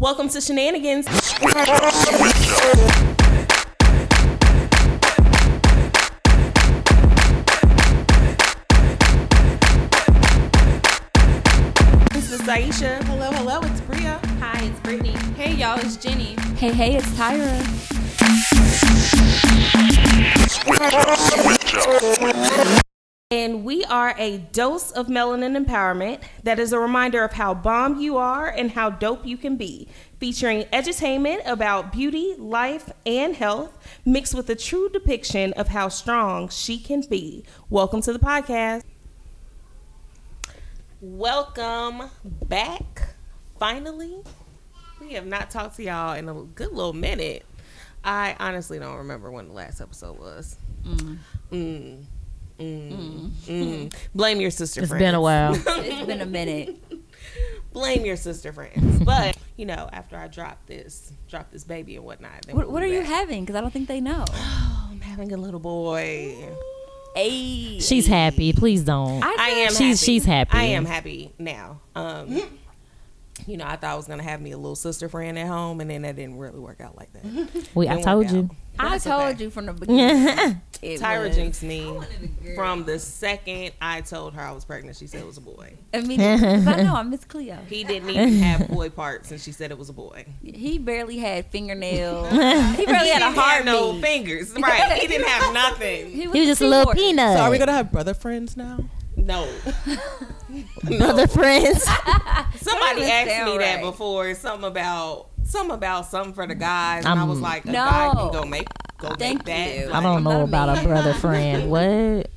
Welcome to Shenanigans. This is Aisha. Hello, hello, it's Bria. Hi, it's Brittany. Hey, y'all, it's Jenny. Hey, hey, it's Tyra. And we are a dose of melanin empowerment that is a reminder of how bomb you are and how dope you can be, featuring edutainment about beauty, life, and health, mixed with a true depiction of how strong she can be. Welcome to the podcast. Welcome back. Finally, we have not talked to y'all in a good little minute. I honestly don't remember when the last episode was. Blame your sister friends. It's been a while. It's been a minute. Blame your sister friends. But, you know, after I drop this baby and whatnot. Then what are you having? Because I don't think they know. Oh, I'm having a little boy. Hey. She's happy. Please don't. She's happy. I am happy now. You know, I thought I was going to have me a little sister friend at home, and then that didn't really work out like that. I told you from the beginning. Tyra jinxed me from the second I told her I was pregnant. She said it was a boy. Immediately, because I know I miss Cleo. He didn't even have boy parts, and she said it was a boy. He barely had fingernails. He barely had a heart. No fingers. Right. He didn't have nothing. He was just a little peanut. So are we going to have brother friends now? No. Brother friends. Somebody asked me that before. Something about something for the guys, and I was like, a guy can go make that. Like, I don't know about a brother friend. What?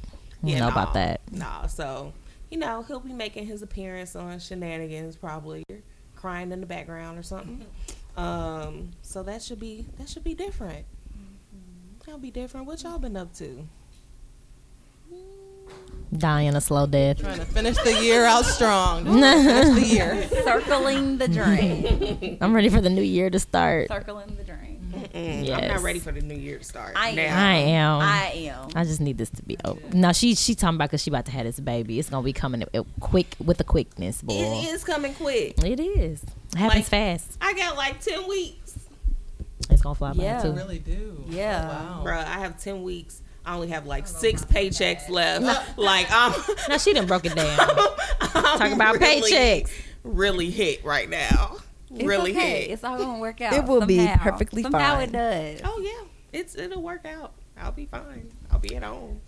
Yeah, know about that? No. So, you know, he'll be making his appearance on Shenanigans, probably crying in the background or something. So that should be different. That'll be different. What y'all been up to? Dying a slow death. Trying to finish the year out strong. Finish the year. Circling the drain. I'm ready for the new year to start. Circling the drain. Yes. I'm not ready for the new year to start. I am. I just need this to be over. No, she talking about because she about to have this baby. It's going to be coming quick with the quickness, boy. It is coming quick. It is. It happens fast. I got like 10 weeks. It's going to fly by too. Yeah, I really do. Yeah. Oh, wow. Bro, I have 10 weeks. I only have like 6 paychecks left. No. Like I'm. No, she done broke it down. I'm talking about really, paychecks. Really hit right now. It's really okay. Hit. It's all gonna work out. It will somehow be perfectly fine. Somehow it does. Oh yeah, it'll work out. I'll be fine. I'll be at home.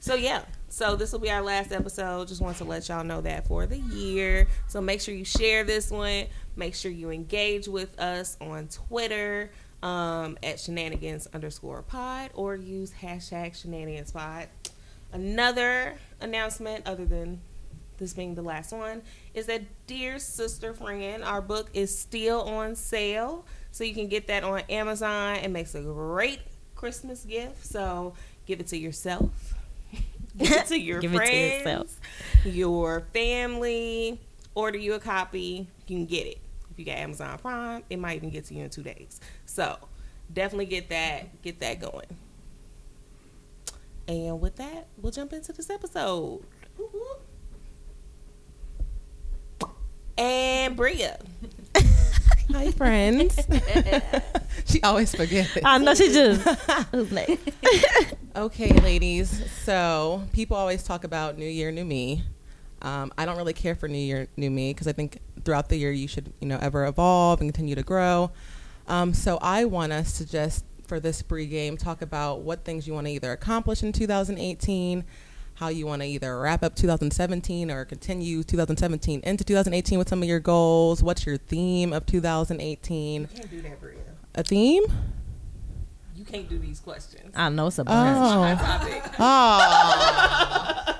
So yeah. So this will be our last episode. Just want to let y'all know that for the year. So make sure you share this one. Make sure you engage with us on Twitter. At shenanigans_pod, or use #shenaniganspod. Another announcement, other than this being the last one, is that Dear Sister Friend, our book is still on sale, so you can get that on Amazon. It makes a great Christmas gift, so give it to yourself. Give it to your friends, your family. Order you a copy. You can get it. You got Amazon Prime, it might even get to you in 2 days. So definitely get that going. And with that, we'll jump into this episode. And Bria. Hi, friends. She always forgets it. I know she just. Okay, ladies. So people always talk about new year, new me. I don't really care for new year, new me, because I think throughout the year you should, you know, ever evolve and continue to grow. So I want us to just, for this pregame, talk about what things you want to either accomplish in 2018, how you want to either wrap up 2017 or continue 2017 into 2018 with some of your goals. What's your theme of 2018? You can't do that, Bria. A theme? You can't do these questions. I know it's a hot topic. Oh.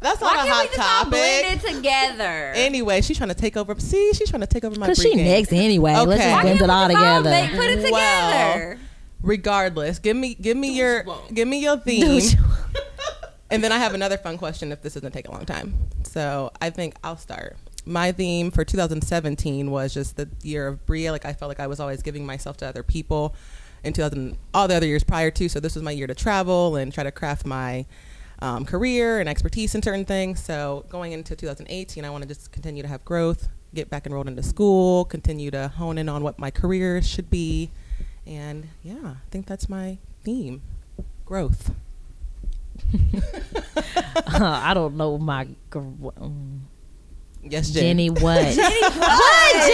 That's not a hot topic. Why can't we just all blend it together? Anyway, she's trying to take over. See, she's trying to take over my briefing. Because she next anyway. Okay. Let's just blend it all together. Put it together. Well, regardless, give me your theme. And then I have another fun question if this doesn't take a long time. So I think I'll start. My theme for 2017 was just the year of Bria. Like I felt like I was always giving myself to other people in all the other years prior to. So this was my year to travel and try to craft my career and expertise in certain things. So going into 2018, I want to just continue to have growth, get back enrolled into school, continue to hone in on what my career should be. And yeah, I think that's my theme, growth. I don't know my yes, Jenny. What? Jenny, what?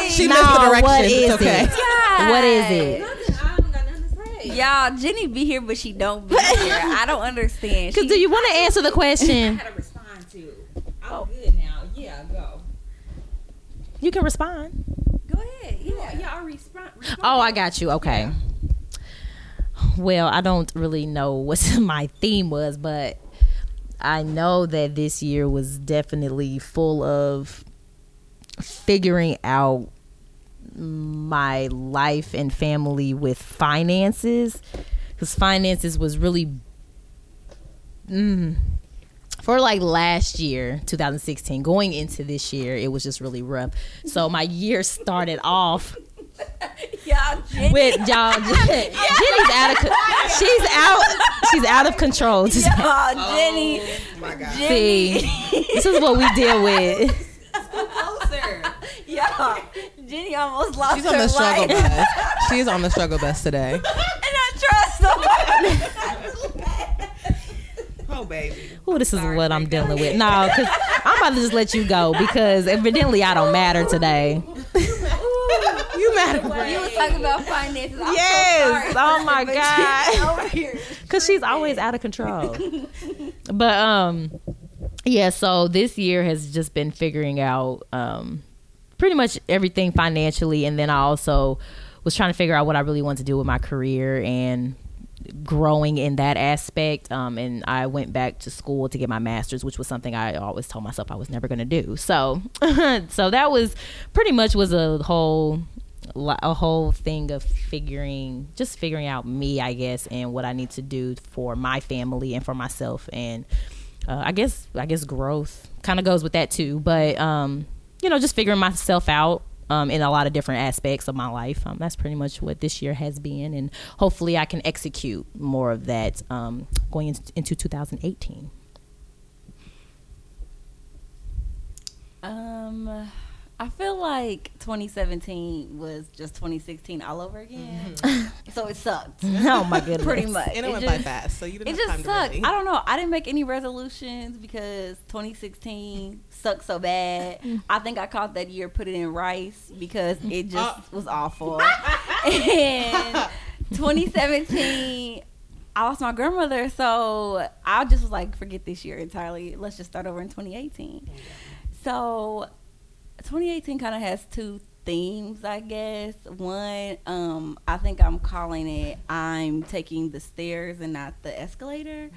Jenny? She missed the directions. What is okay. It? Yeah. What is it? I don't got nothing to say. Y'all, Jenny be here, but she don't be here. I don't understand. Cause do you want to answer the question? I gotta respond to. I'm good now. Yeah, go. You can respond. Go ahead. Yeah, I'll respond. Oh, I got you. Okay. Yeah. Well, I don't really know what my theme was, but I know that this year was definitely full of figuring out my life and family with finances, because finances was really for like last year, 2016, going into this year, it was just really rough. So my year started off y'all, Jenny. With y'all, Jenny's out of she's out of control. Y'all, Jenny. Oh, my God. Jenny. See, this is what we deal with. Go closer. Y'all, Jenny almost lost her life. She's on the struggle bus today. And I trust her. Oh, baby. Oh, this is sorry, what I'm dealing with. No, because I'm about to just let you go because evidently I don't matter today. You matter. Well, you were talking about finances. I'm yes. So sorry. Oh my God. Because she's always out of control. But yeah. So this year has just been figuring out pretty much everything financially, and then I also was trying to figure out what I really wanted to do with my career and growing in that aspect. And I went back to school to get my master's, which was something I always told myself I was never going to do. So, so that was pretty much was a whole thing of figuring out me, I guess, and what I need to do for my family and for myself. And I guess growth kind of goes with that too, but you know, just figuring myself out in a lot of different aspects of my life. That's pretty much what this year has been, and hopefully I can execute more of that going into 2018. I feel like 2017 was just 2016 all over again. Mm-hmm. So it sucked. Oh my goodness. Pretty much. And it went by fast. So you didn't have time to really. It just sucked. I don't know. I didn't make any resolutions because 2016 sucked so bad. I think I caught that year, put it in rice because it just was awful. And 2017, I lost my grandmother. So I just was like, forget this year entirely. Let's just start over in 2018. So 2018 kind of has two themes, I guess. One, I think I'm calling it I'm taking the stairs and not the escalator,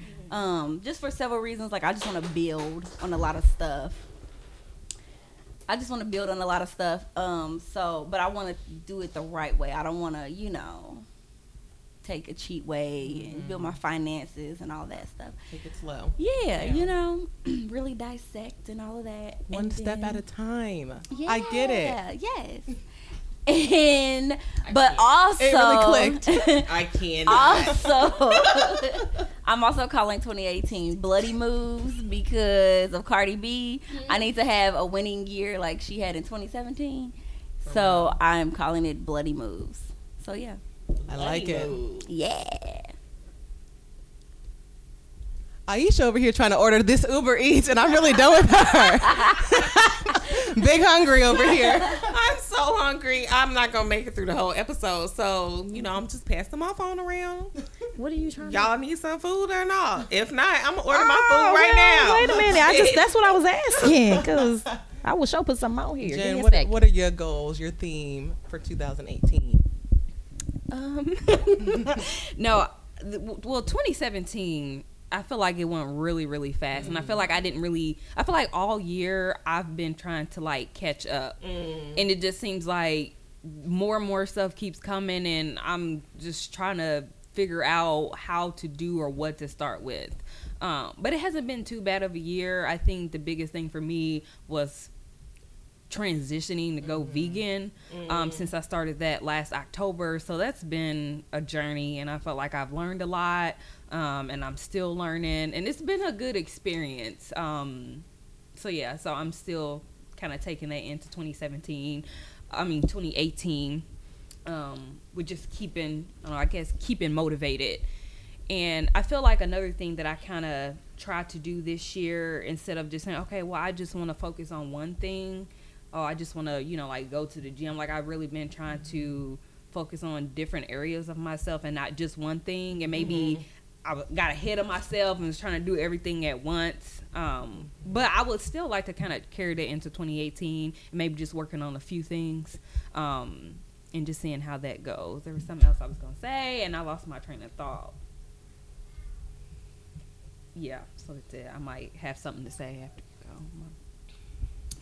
just for several reasons. Like, I just want to build on a lot of stuff. So, but I want to do it the right way. I don't want to, you know, take a cheat way and build my finances and all that stuff. Take it slow. Yeah, you know, really dissect and all of that. One step at a time. Yeah, I get it. Yes. And also it really clicked. I can. Also, I'm also calling 2018 bloody moves because of Cardi B. I need to have a winning year like she had in 2017. So I'm calling it bloody moves. So yeah. I like it. Yeah. Aisha over here trying to order this Uber Eats, and I'm really done with her. Big hungry over here. I'm so hungry. I'm not going to make it through the whole episode. So, you know, I'm just passing my phone around. What are you trying to Y'all need some food or not? If not, I'm going to order my food now. Wait a minute. That's what I was asking, because I will put something out here. Jen, what are your goals, your theme for 2018? No, well, 2017, I feel like it went really, really fast. And I feel like I feel like all year I've been trying to like catch up. And it just seems like more and more stuff keeps coming, and I'm just trying to figure out how to do or what to start with. But it hasn't been too bad of a year. I think the biggest thing for me was transitioning to go vegan since I started that last October. So that's been a journey, and I felt like I've learned a lot. and I'm still learning, and it's been a good experience. So I'm still kind of taking that into 2018, with just keeping motivated. And I feel like another thing that I kind of try to do this year, instead of just saying, okay, well, I just want to focus on one thing, or I just want to, go to the gym. Like, I've really been trying to focus on different areas of myself and not just one thing. And maybe I got ahead of myself and was trying to do everything at once. But I would still like to kind of carry that into 2018, and maybe just working on a few things. And just seeing how that goes. There was something else I was going to say, and I lost my train of thought. Yeah, so that's it. I might have something to say after you go.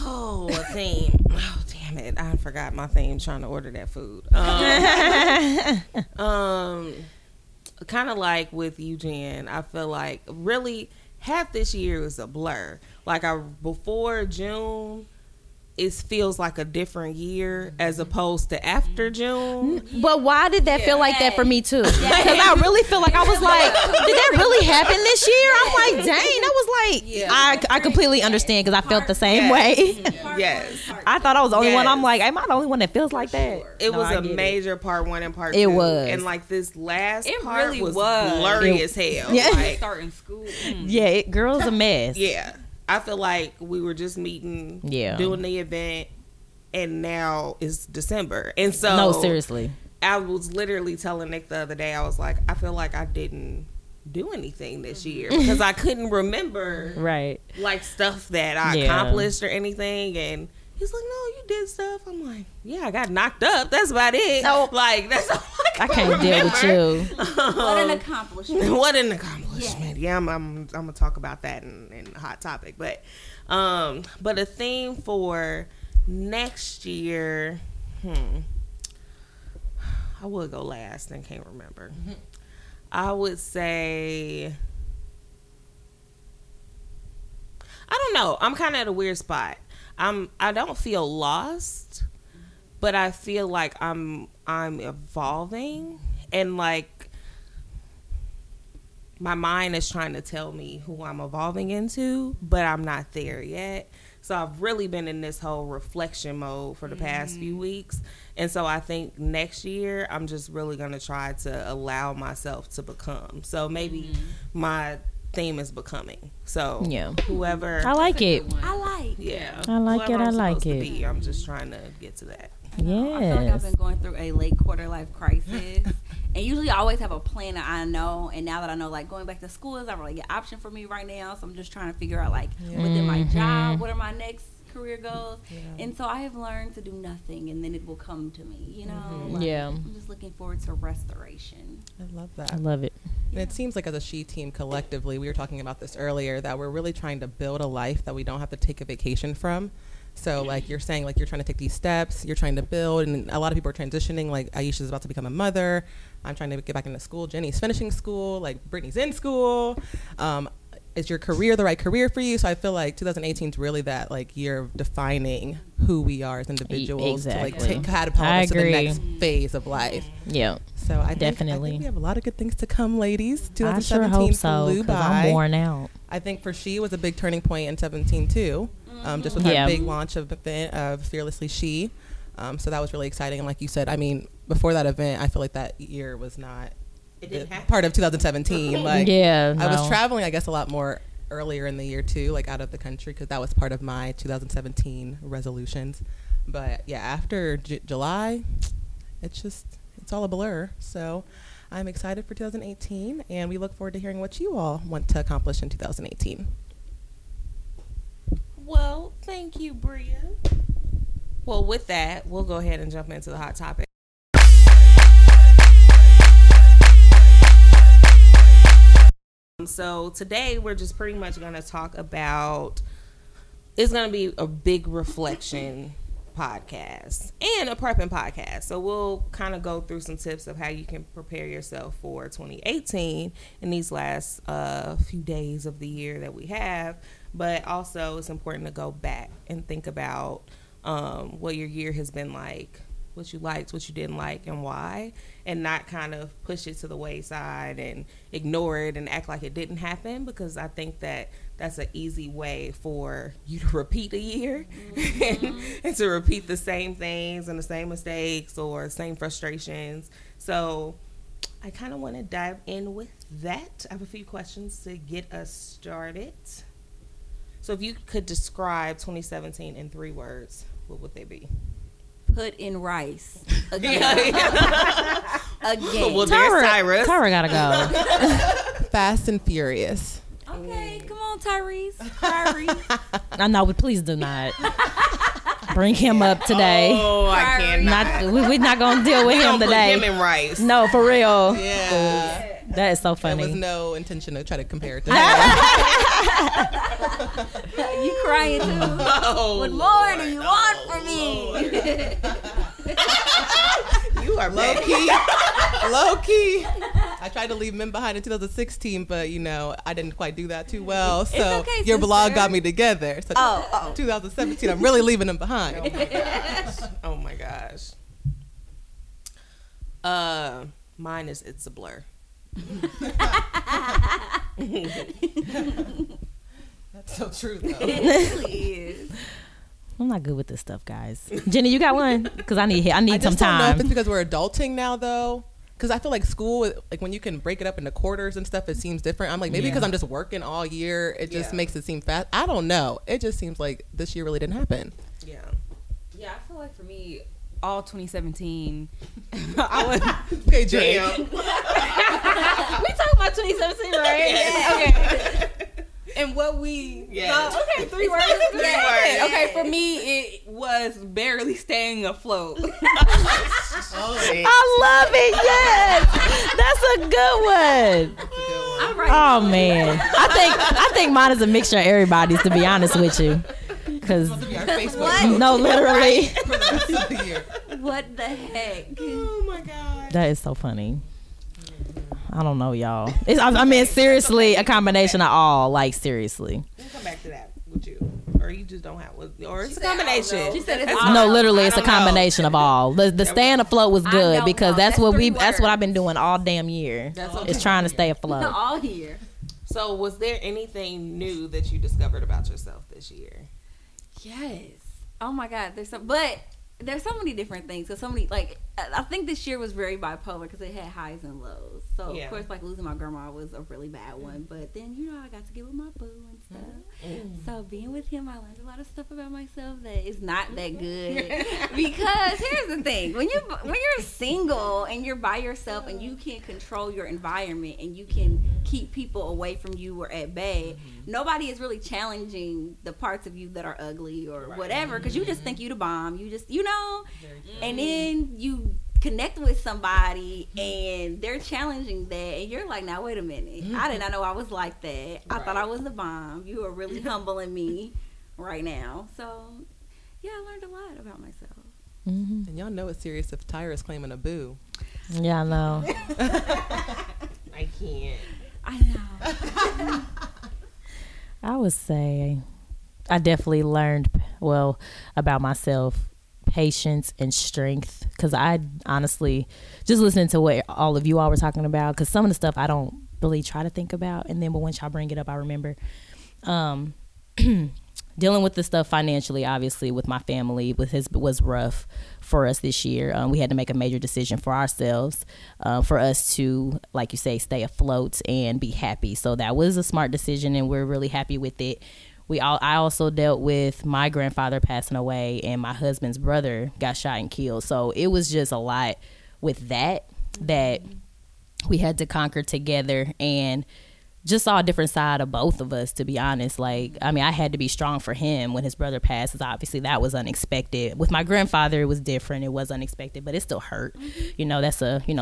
Oh, a theme. Oh, damn it. I forgot my theme, trying to order that food. Kind of like with you, Jen, I feel like really half this year is a blur. Like, before June, it feels like a different year as opposed to after June. But why did that feel like that for me too? Because I really feel like I was like, did that really happen this year? I'm like, dang, that was like, I completely understand, because I felt the same way. Yes. I thought I was the only one. I'm like, am I the only one that feels like that? It was a major part one and part two. It was. And like this last part really was blurry as hell. Yeah. Like, starting school. Yeah, girl's a mess. Yeah. I feel like we were just meeting, doing the event, and now it's December. And so, no, seriously, I was literally telling Nick the other day, I was like, I feel like I didn't do anything this year, because I couldn't remember, like, stuff that I accomplished or anything. And he's like, no, you did stuff. I'm like, yeah, I got knocked up. That's about it. So, like, that's all I can't deal with you. What an accomplishment. What an accomplishment. Yeah, I'm gonna talk about that in Hot Topic. But a theme for next year, I would go last and can't remember. I would say, I don't know. I'm kind of at a weird spot. I don't feel lost, but I feel like I'm evolving, and like my mind is trying to tell me who I'm evolving into, but I'm not there yet. So I've really been in this whole reflection mode for the past few weeks. And so I think next year I'm just really going to try to allow myself to become. So maybe my theme is becoming. So whoever, I like it. I like it. I'm just trying to get to that. I feel like I've been going through a late quarter life crisis, and usually I always have a plan that I know. And now that I know, like, going back to school is not really an option for me right now, so I'm just trying to figure out, like, within my job, what are my next career goals. And so I have learned to do nothing, and then it will come to me. I'm just looking forward to restoration. I love that. I love it. And it seems like as a She team collectively, we were talking about this earlier, that we're really trying to build a life that we don't have to take a vacation from. So like you're saying, like, you're trying to take these steps, you're trying to build, and a lot of people are transitioning. Like, Aisha's about to become a mother. I'm trying to get back into school. Jenny's finishing school. Like, Brittany's in school. Is your career the right career for you? So I feel like 2018 is really that, like, year of defining who we are as individuals. Exactly. To, like, catapult us to the next phase of life. Yeah. So I think we have a lot of good things to come, ladies. 2017 flew by. I'm worn out. I think for She was a big turning point in 2017 too. Just with our big launch of event of Fearlessly She. So that was really exciting. And like you said, I mean, before that event, I feel like that year was not part of 2017. Like, I was traveling, I guess, a lot more earlier in the year too, like out of the country, because that was part of my 2017 resolutions. But yeah, after July, it's all a blur. So I'm excited for 2018, and we look forward to hearing what you all want to accomplish in 2018. Well, thank you, Bria. Well, with that, we'll go ahead and jump into the Hot Topic. So today we're just pretty much going to talk about, it's going to be a big reflection podcast and a prepping podcast. So we'll kind of go through some tips of how you can prepare yourself for 2018 in these last few days of the year that we have. But also, it's important to go back and think about what your year has been like what you liked, what you didn't like, and why, and not kind of push it to the wayside and ignore it and act like it didn't happen, because I think that that's an easy way for you to repeat a year mm-hmm. and to repeat the same things and the same mistakes or same frustrations. So I kind of want to dive in with that. I have a few questions to get us started. So if you could describe 2017 in 3 words, what would they be? Put in rice. Again. Again. Well, there's Tyrese. Tyra gotta go. Fast and furious. Okay, come on, Tyrese. Tyrese. I know, but please do not bring him up today. Oh, I cannot. We're not gonna deal with him today. Put him in rice. No, for real. Yeah. That is so funny. There was no intention to try to compare it to that. You crying too? Oh, what more do you want from me? You are low key. Low key. I tried to leave men behind in 2016, but you know, I didn't quite do that too well. So okay, your blog got me together. So 2017, I'm really leaving them behind. Oh my gosh. Oh my gosh. Mine is It's a Blur. That's so true though. It really is. I'm not good with this stuff, guys. Jenny, you got one? Because I need some time. I don't know if it's because we're adulting now though, because I feel like school, like when you can break it up into quarters and stuff, it seems different. I'm like, maybe because I'm just working all year, it just makes it seem fast. I don't know, it just seems like this year really didn't happen. Yeah I feel like for me, all 2017 I was okay. Jam. We talking about 2017, right? Yeah. Okay. And what we thought, okay, 3 words. Yeah. Okay, for me it was barely staying afloat. I love it. Yes, that's a good one. Oh man, I think mine is a mixture of everybody's, to be honest with you. Because no, literally. What the heck? Oh my god, that is so funny. I don't know, y'all. I mean, seriously, a combination of all. Like seriously. We'll come back to that with you, or you just don't have. Or it's a combination. She said it's all. No, literally, it's a combination of all. The staying afloat was good because that's what I've been doing all damn year. It's trying to stay afloat all year. So, was there anything new that you discovered about yourself this year? Yes. Oh my God. There's so many different things. Cause so many, like, I think this year was very bipolar because it had highs and lows. So of course, like losing my grandma was a really bad one. But then you know I got to get with my boo and stuff. Mm-hmm. So being with him, I learned a lot of stuff about myself that is not that good. Because here's the thing: when you're single and you're by yourself and you can't control your environment and you can keep people away from you or at bay, nobody is really challenging the parts of you that are ugly or whatever. Because you just think you the bomb. You just and then you connect with somebody and they're challenging that and you're like, now wait a minute, I did not know I was like that. I thought I was the bomb. You are really humbling me right now. So yeah, I learned a lot about myself. Mm-hmm. And y'all know it's serious if Tyra's claiming a boo. Yeah, I know. I can't. I know. I would say I definitely learned about myself, patience and strength, because I honestly just listening to what all of you all were talking about, because some of the stuff I don't really try to think about, and then but once y'all bring it up I remember dealing with the stuff financially, obviously with my family, with his was rough for us this year. We had to make a major decision for ourselves, for us to, like you say, stay afloat and be happy. So that was a smart decision and we're really happy with it. I also dealt with my grandfather passing away and my husband's brother got shot and killed. So it was just a lot with that we had to conquer together, and just saw a different side of both of us, to be honest. Like, I mean, I had to be strong for him when his brother passed. Obviously, that was unexpected. With my grandfather, it was different. It was unexpected, but it still hurt. You know, that's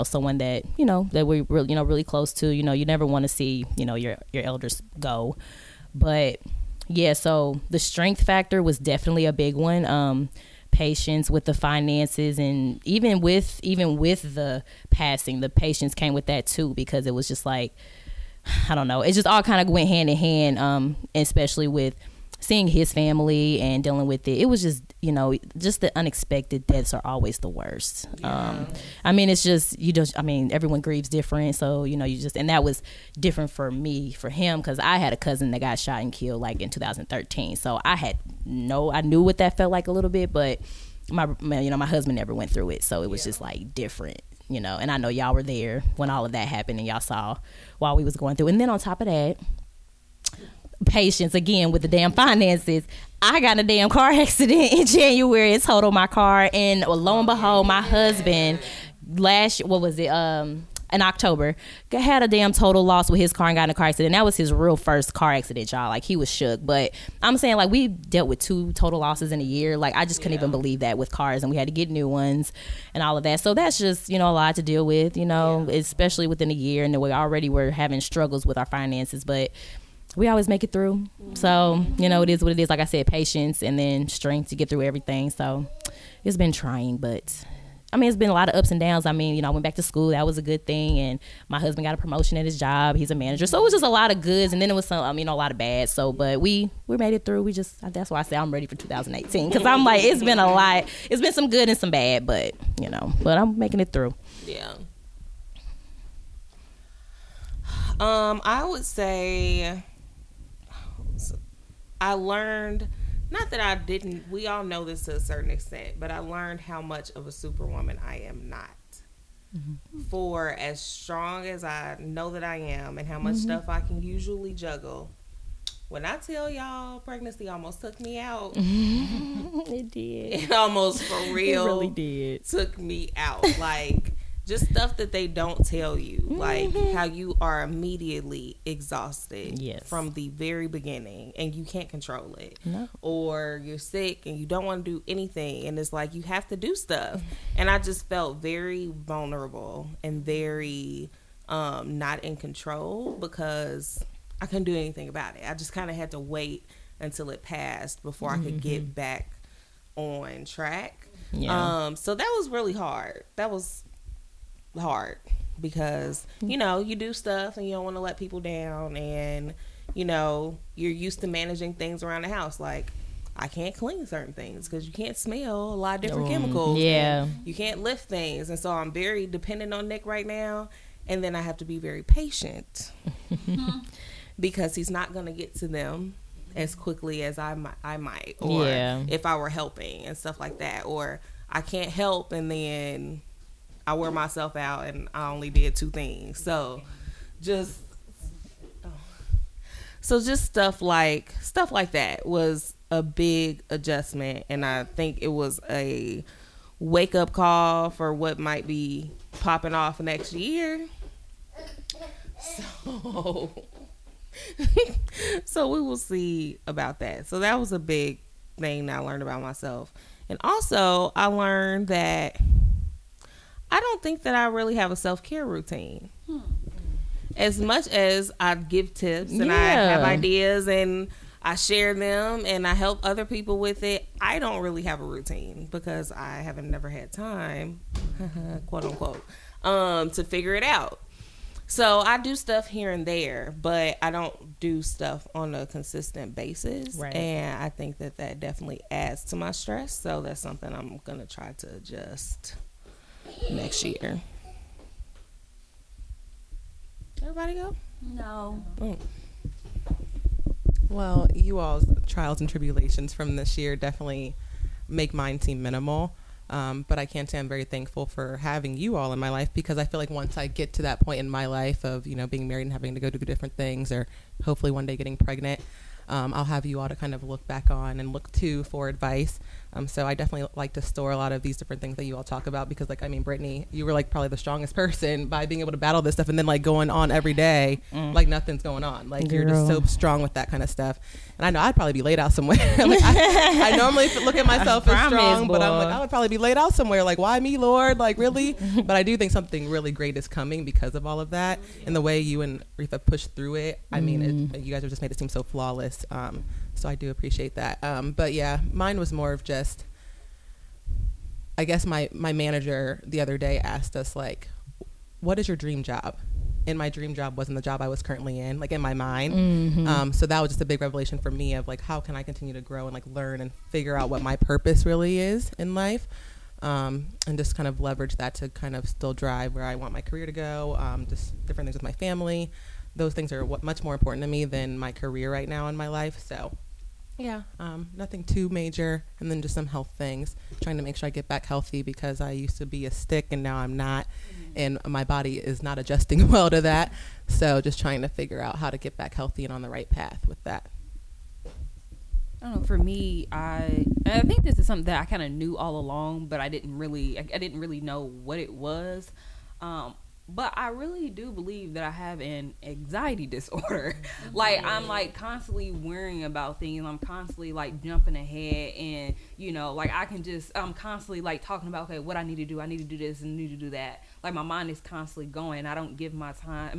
someone that, you know, that we really, you know, really close to. You know, you never want to see, you know, your elders go. But yeah, so the strength factor was definitely a big one. Patience with the finances, and even with the passing, the patience came with that too, because it was just like, I don't know, it just all kind of went hand in hand, especially with seeing his family and dealing with it, it was just, you know, just the unexpected deaths are always the worst. Yeah. I mean, it's just, you just, I mean, everyone grieves different. So, you know, you just, and that was different for me, for him, because I had a cousin that got shot and killed like in 2013. So I had I knew what that felt like a little bit, but my husband never went through it. So it was just like different, you know, and I know y'all were there when all of that happened and y'all saw while we was going through. And then on top of that, patience again with the damn finances. I got in a damn car accident in January. It totaled my car, and lo and behold, my husband in October had a damn total loss with his car and got in a car accident. That was his real first car accident, y'all. Like, he was shook. But I'm saying, like, we dealt with 2 total losses in a year. Like, I just couldn't even believe that with cars, and we had to get new ones and all of that. So that's just, you know, a lot to deal with, you know, especially within a year, and we already were having struggles with our finances, but we always make it through. So, you know, it is what it is. Like I said, patience and then strength to get through everything. So it's been trying, but I mean, it's been a lot of ups and downs. I mean, you know, I went back to school. That was a good thing. And my husband got a promotion at his job. He's a manager. So it was just a lot of goods. And then it was a lot of bad. So, but we made it through. We just, that's why I say I'm ready for 2018. Cause I'm like, it's been a lot. It's been some good and some bad, but you know, but I'm making it through. Yeah. I would say, I learned, not that I didn't, we all know this to a certain extent, but I learned how much of a superwoman I am not. Mm-hmm. For as strong as I know that I am and how much stuff I can usually juggle. When I tell y'all, pregnancy almost took me out. It did. It almost, for real, it really did. Took me out. Like, just stuff that they don't tell you, like how you are immediately exhausted from the very beginning and you can't control it. No. Or you're sick and you don't want to do anything, and it's like you have to do stuff. And I just felt very vulnerable and very not in control because I couldn't do anything about it. I just kind of had to wait until it passed before I could get back on track. Yeah. So that was really hard. That was hard because, you know, you do stuff and you don't want to let people down, and you know, you're used to managing things around the house. Like, I can't clean certain things because you can't smell a lot of different chemicals. Yeah. You can't lift things, and so I'm very dependent on Nick right now, and then I have to be very patient because he's not going to get to them as quickly as I might, or if I were helping and stuff like that, or I can't help and then I wore myself out and I only did 2 things. So just stuff like that was a big adjustment. And I think it was a wake up call for what might be popping off next year. So we will see about that. So that was a big thing that I learned about myself. And also I learned that I don't think that I really have a self-care routine. As much as I give tips and I have ideas and I share them and I help other people with it, I don't really have a routine because I haven't never had time, quote unquote, to figure it out. So I do stuff here and there, but I don't do stuff on a consistent basis. Right. And I think that that definitely adds to my stress. So that's something I'm going to try to adjust next year. Everybody go? No. Well, you all's trials and tribulations from this year definitely make mine seem minimal. But I can't say I'm very thankful for having you all in my life, because I feel like once I get to that point in my life of, you know, being married and having to go do different things, or hopefully one day getting pregnant, I'll have you all to kind of look back on and look to for advice. So I definitely like to store a lot of these different things that you all talk about, because, like, I mean, Brittany, you were like probably the strongest person by being able to battle this stuff and then like going on every day like nothing's going on. Like, you're just so strong with that kind of stuff. And I know I'd probably be laid out somewhere. Like, I normally look at myself as strong, but I'm like, I would probably be laid out somewhere. Like, why me, Lord? Like, really? But I do think something really great is coming because of all of that. And the way you and Aretha pushed through it, I mean, you guys have just made it seem so flawless. So I do appreciate that. But yeah, mine was more of just, I guess my manager the other day asked us, like, what is your dream job? in my dream job wasn't the job I was currently in, like in my mind. Mm-hmm. So that was just a big revelation for me of like, how can I continue to grow and like learn and figure out what my purpose really is in life? And just kind of leverage that to kind of still drive where I want my career to go, just different things with my family. Those things are much more important to me than my career right now in my life. So yeah, nothing too major. And then just some health things, trying to make sure I get back healthy because I used to be a stick and now I'm not. Mm-hmm. And my body is not adjusting well to that. So just trying to figure out how to get back healthy and on the right path with that. I don't know, for me, I think this is something that I kind of knew all along, but I didn't really know what it was. But I really do believe that I have an anxiety disorder. Like, I'm like constantly worrying about things. I'm constantly like jumping ahead and, you know, like I'm constantly like talking about, okay, what I need to do. I need to do this and need to do that. Like my mind is constantly going. I don't give myself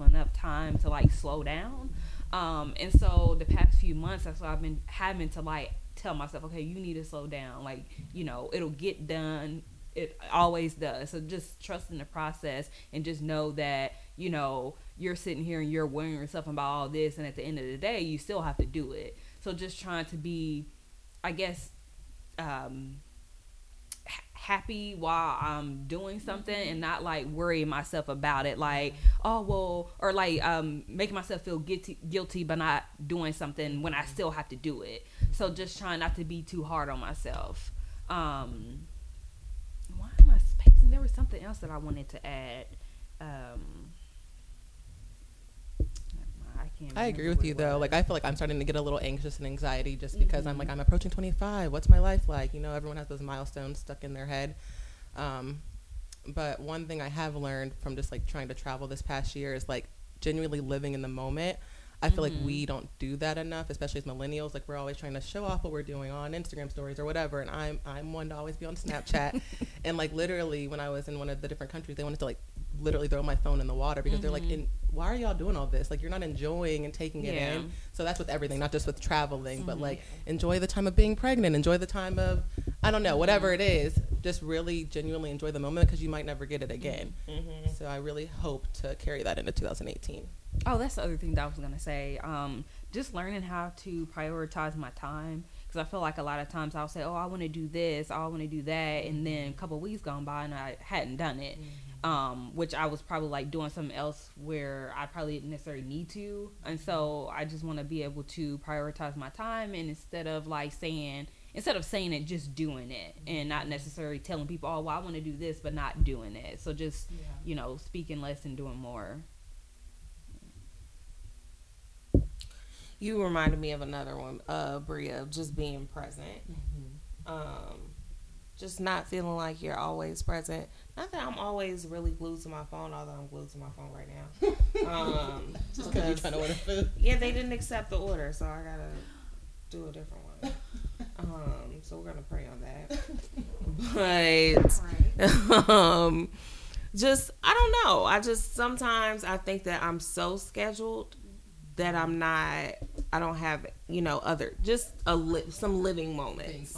enough time to like slow down. And so the past few months, that's why I've been having to like tell myself, okay, you need to slow down. Like, you know, it'll get done. It always does. So just trust in the process and just know that, you know, you're sitting here and you're worrying yourself about all this. And at the end of the day, you still have to do it. So just trying to be, I guess, happy while I'm doing something and not like worrying myself about it. Like, oh, well, or like making myself feel guilty by not doing something when I still have to do it. So just trying not to be too hard on myself. Why am I spacing? There was something else that I wanted to add. I agree with you though. Like I feel like I'm starting to get a little anxious and anxiety just because mm-hmm. I'm approaching 25. What's my life like? You know, everyone has those milestones stuck in their head. But one thing I have learned from just like trying to travel this past year is like genuinely living in the moment. I feel mm-hmm. like we don't do that enough, especially as millennials. Like we're always trying to show off what we're doing on Instagram stories or whatever. And I'm one to always be on Snapchat. And like literally when I was in one of the different countries, they wanted to like literally throw my phone in the water because mm-hmm. they're like, why are y'all doing all this? Like you're not enjoying and taking it in. So that's with everything, not just with traveling, mm-hmm. but like enjoy the time of being pregnant, enjoy the time of, I don't know, whatever it is, just really genuinely enjoy the moment because you might never get it again. Mm-hmm. So I really hope to carry that into 2018. Oh, that's the other thing that I was going to say. Just learning how to prioritize my time. Because I feel like a lot of times I'll say, oh, I want to do this, I want to do that. And then a couple of weeks gone by and I hadn't done it. Mm-hmm. Which I was probably like doing something else where I probably didn't necessarily need to. And so I just want to be able to prioritize my time. And instead of saying it, just doing it. And not necessarily telling people, oh, well, I want to do this, but not doing it. So just, you know, speaking less and doing more. You reminded me of another one, Bria, of just being present. Mm-hmm. Just not feeling like you're always present. Not that I'm always really glued to my phone, although I'm glued to my phone right now. Just because you're trying to order food. Yeah, they didn't accept the order, so I got to do a different one. So we're going to pray on that. But... Right. Just, I don't know. Sometimes I think that I'm so scheduled that I don't have, you know, some living moments.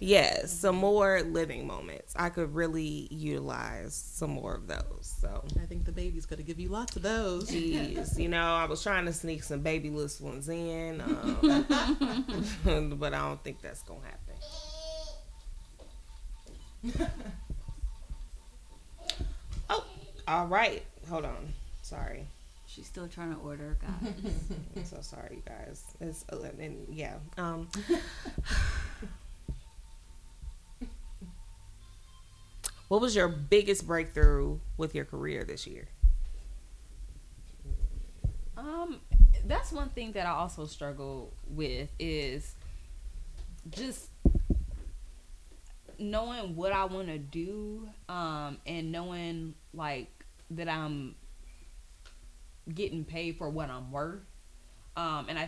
Yes, some more living moments. I could really utilize some more of those. So I think the baby's going to give you lots of those. Jeez, you know, I was trying to sneak some babyless ones in, but I don't think that's going to happen. Oh, all right. Hold on. Sorry. She's still trying to order, guys. I'm so sorry, you guys. It's 11, yeah. What was your biggest breakthrough with your career this year? That's one thing that I also struggle with is just knowing what I want to do, and knowing like that I'm getting paid for what I'm worth. And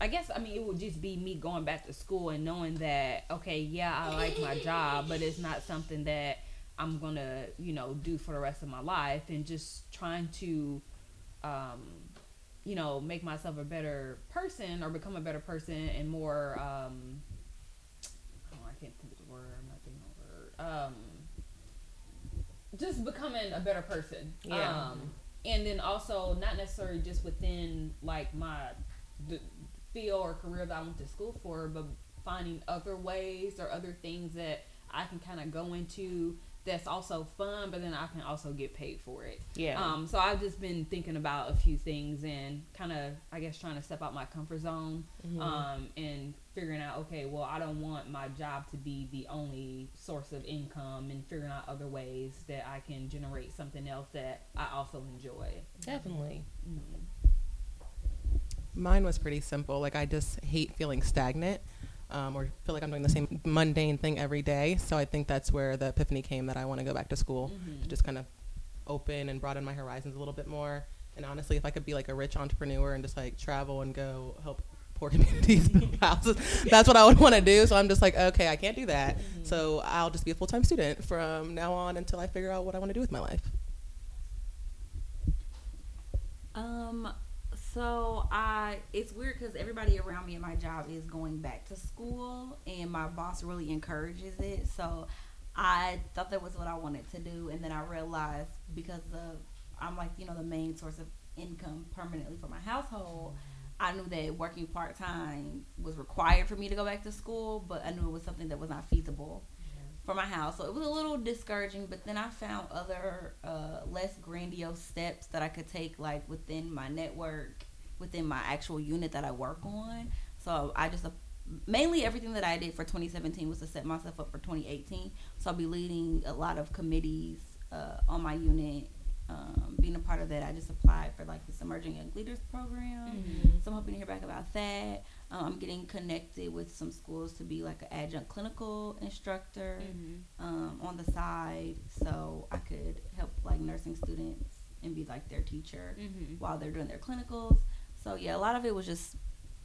I guess it would just be me going back to school and knowing that, okay, yeah, I like my job, but it's not something that I'm gonna, you know, do for the rest of my life. And just trying to, you know, make myself a better person or become a better person and more, I can't think of the word. I'm not thinking of the word. Just becoming a better person. Yeah. And then also not necessarily just within like my field or career that I went to school for, but finding other ways or other things that I can kind of go into that's also fun, but then I can also get paid for it. Yeah. So I've just been thinking about a few things and kind of, I guess, trying to step out my comfort zone, mm-hmm. And figuring out, okay, well, I don't want my job to be the only source of income, and figuring out other ways that I can generate something else that I also enjoy. Definitely. Mm-hmm. Mine was pretty simple. like, I just hate feeling stagnant. Or feel like I'm doing the same mundane thing every day. So I think that's where the epiphany came that I want to go back to school, mm-hmm. to just kind of open and broaden my horizons a little bit more. And honestly, if I could be like a rich entrepreneur and just like travel and go help poor communities build houses, that's what I would want to do. So I'm just like, okay, I can't do that. Mm-hmm. So I'll just be a full-time student from now on until I figure out what I want to do with my life. So it's weird because everybody around me at my job is going back to school, and my boss really encourages it. So I thought that was what I wanted to do, and then I realized because I'm like, you know, the main source of income permanently for my household, I knew that working part-time was required for me to go back to school, but I knew it was something that was not feasible for my house. So it was a little discouraging, but then I found other less grandiose steps that I could take, like within my network, within my actual unit that I work on. So I just mainly everything that I did for 2017 was to set myself up for 2018. So I'll be leading a lot of committees on my unit. Being a part of that, I just applied for like this Emerging Young Leaders program, mm-hmm. so I'm hoping to hear back about that. I'm getting connected with some schools to be like an adjunct clinical instructor, mm-hmm. On the side, so I could help like nursing students and be like their teacher, mm-hmm. while they're doing their clinicals. So yeah, a lot of it was just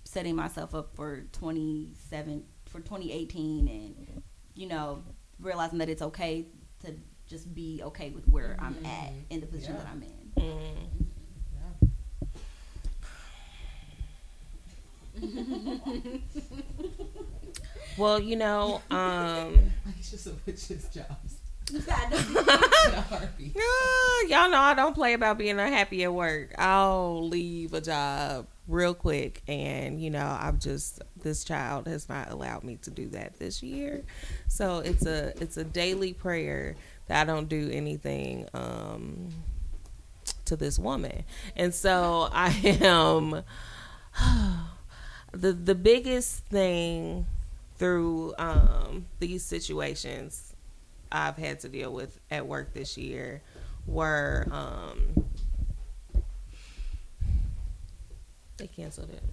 setting myself up for 2018, and you know, realizing that it's okay to just be okay with where mm-hmm. I'm at in the position that I'm in. Mm-hmm. Yeah. Well, you know, just a witch's jobs. Y'all know I don't play about being unhappy at work. I'll leave a job real quick, and you know, this child has not allowed me to do that this year. So it's a daily prayer that I don't do anything to this woman. And so I am the biggest thing through these situations I've had to deal with at work this year were they canceled it.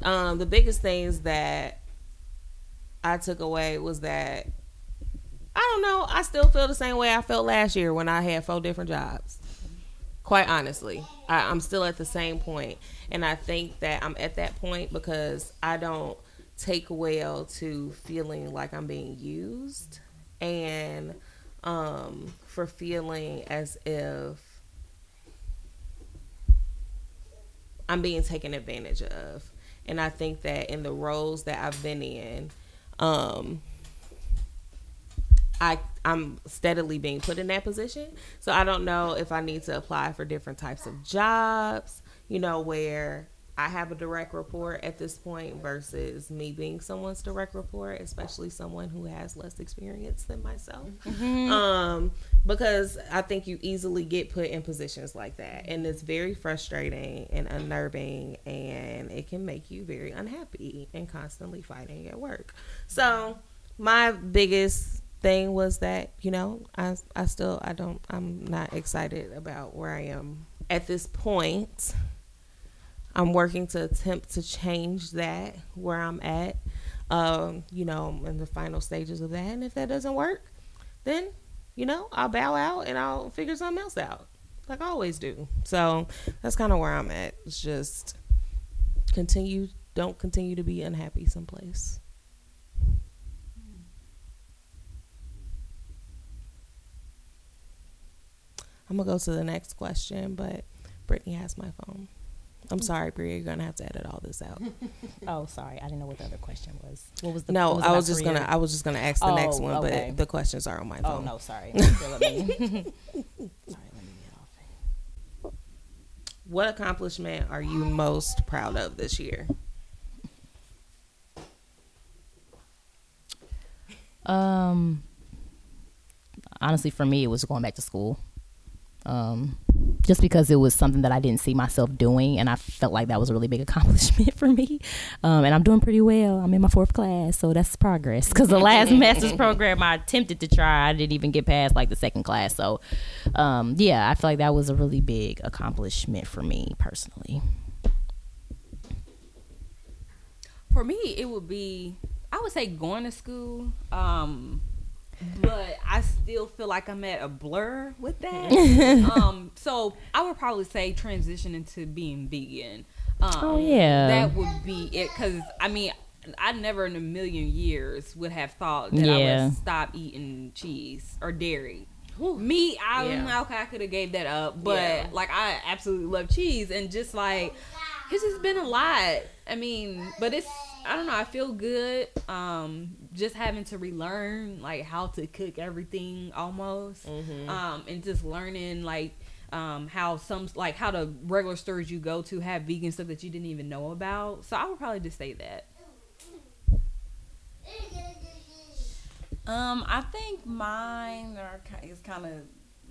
The biggest things that I took away was that, I don't know, I still feel the same way I felt last year when I had 4 different jobs. Quite honestly, I'm still at the same point. And I think that I'm at that point because I don't take well to feeling like I'm being used, and for feeling as if I'm being taken advantage of. And I think that in the roles that I've been in, I'm steadily being put in that position. So I don't know if I need to apply for different types of jobs, you know, where I have a direct report at this point versus me being someone's direct report, especially someone who has less experience than myself. Mm-hmm. Because I think you easily get put in positions like that. And it's very frustrating and unnerving, and it can make you very unhappy and constantly fighting at work. So my biggest thing was that, you know, I'm not excited about where I am at this point. I'm working to attempt to change that where I'm at, you know, in the final stages of that. And if that doesn't work, then, you know, I'll bow out and I'll figure something else out like I always do. So that's kind of where I'm at. It's just don't continue to be unhappy someplace. I'm going to go to the next question, but Brittany has my phone. I'm sorry, Bria, you're going to have to edit all this out. Oh, sorry. I didn't know what the other question was. What was the No, was I was just going to I was just going to ask the next one, okay. But the questions are on my phone. Oh, no, sorry. Let me get off. What accomplishment are you most proud of this year? Honestly, for me, it was going back to school. Just because it was something that I didn't see myself doing, and I felt like that was a really big accomplishment for me. And I'm doing pretty well. I'm in my fourth class, so that's progress. Because the last master's program I attempted to try, I didn't even get past like the second class. So, yeah, I feel like that was a really big accomplishment for me personally. For me, it would be, I would say going to school, but I still feel like I'm at a blur with that. So I would probably say transitioning to being vegan. That would be it. Because, I mean, I never in a million years would have thought that I would stop eating cheese or dairy. Me, I don't know, I could have gave that up. But, like, I absolutely love cheese. And just, like, it's just been a lot. I mean, but it's... I don't know, I feel good just having to relearn like how to cook everything almost and just learning like how some like how the regular stores you go to have vegan stuff that you didn't even know about. So I would probably just say that. I think mine are is kind of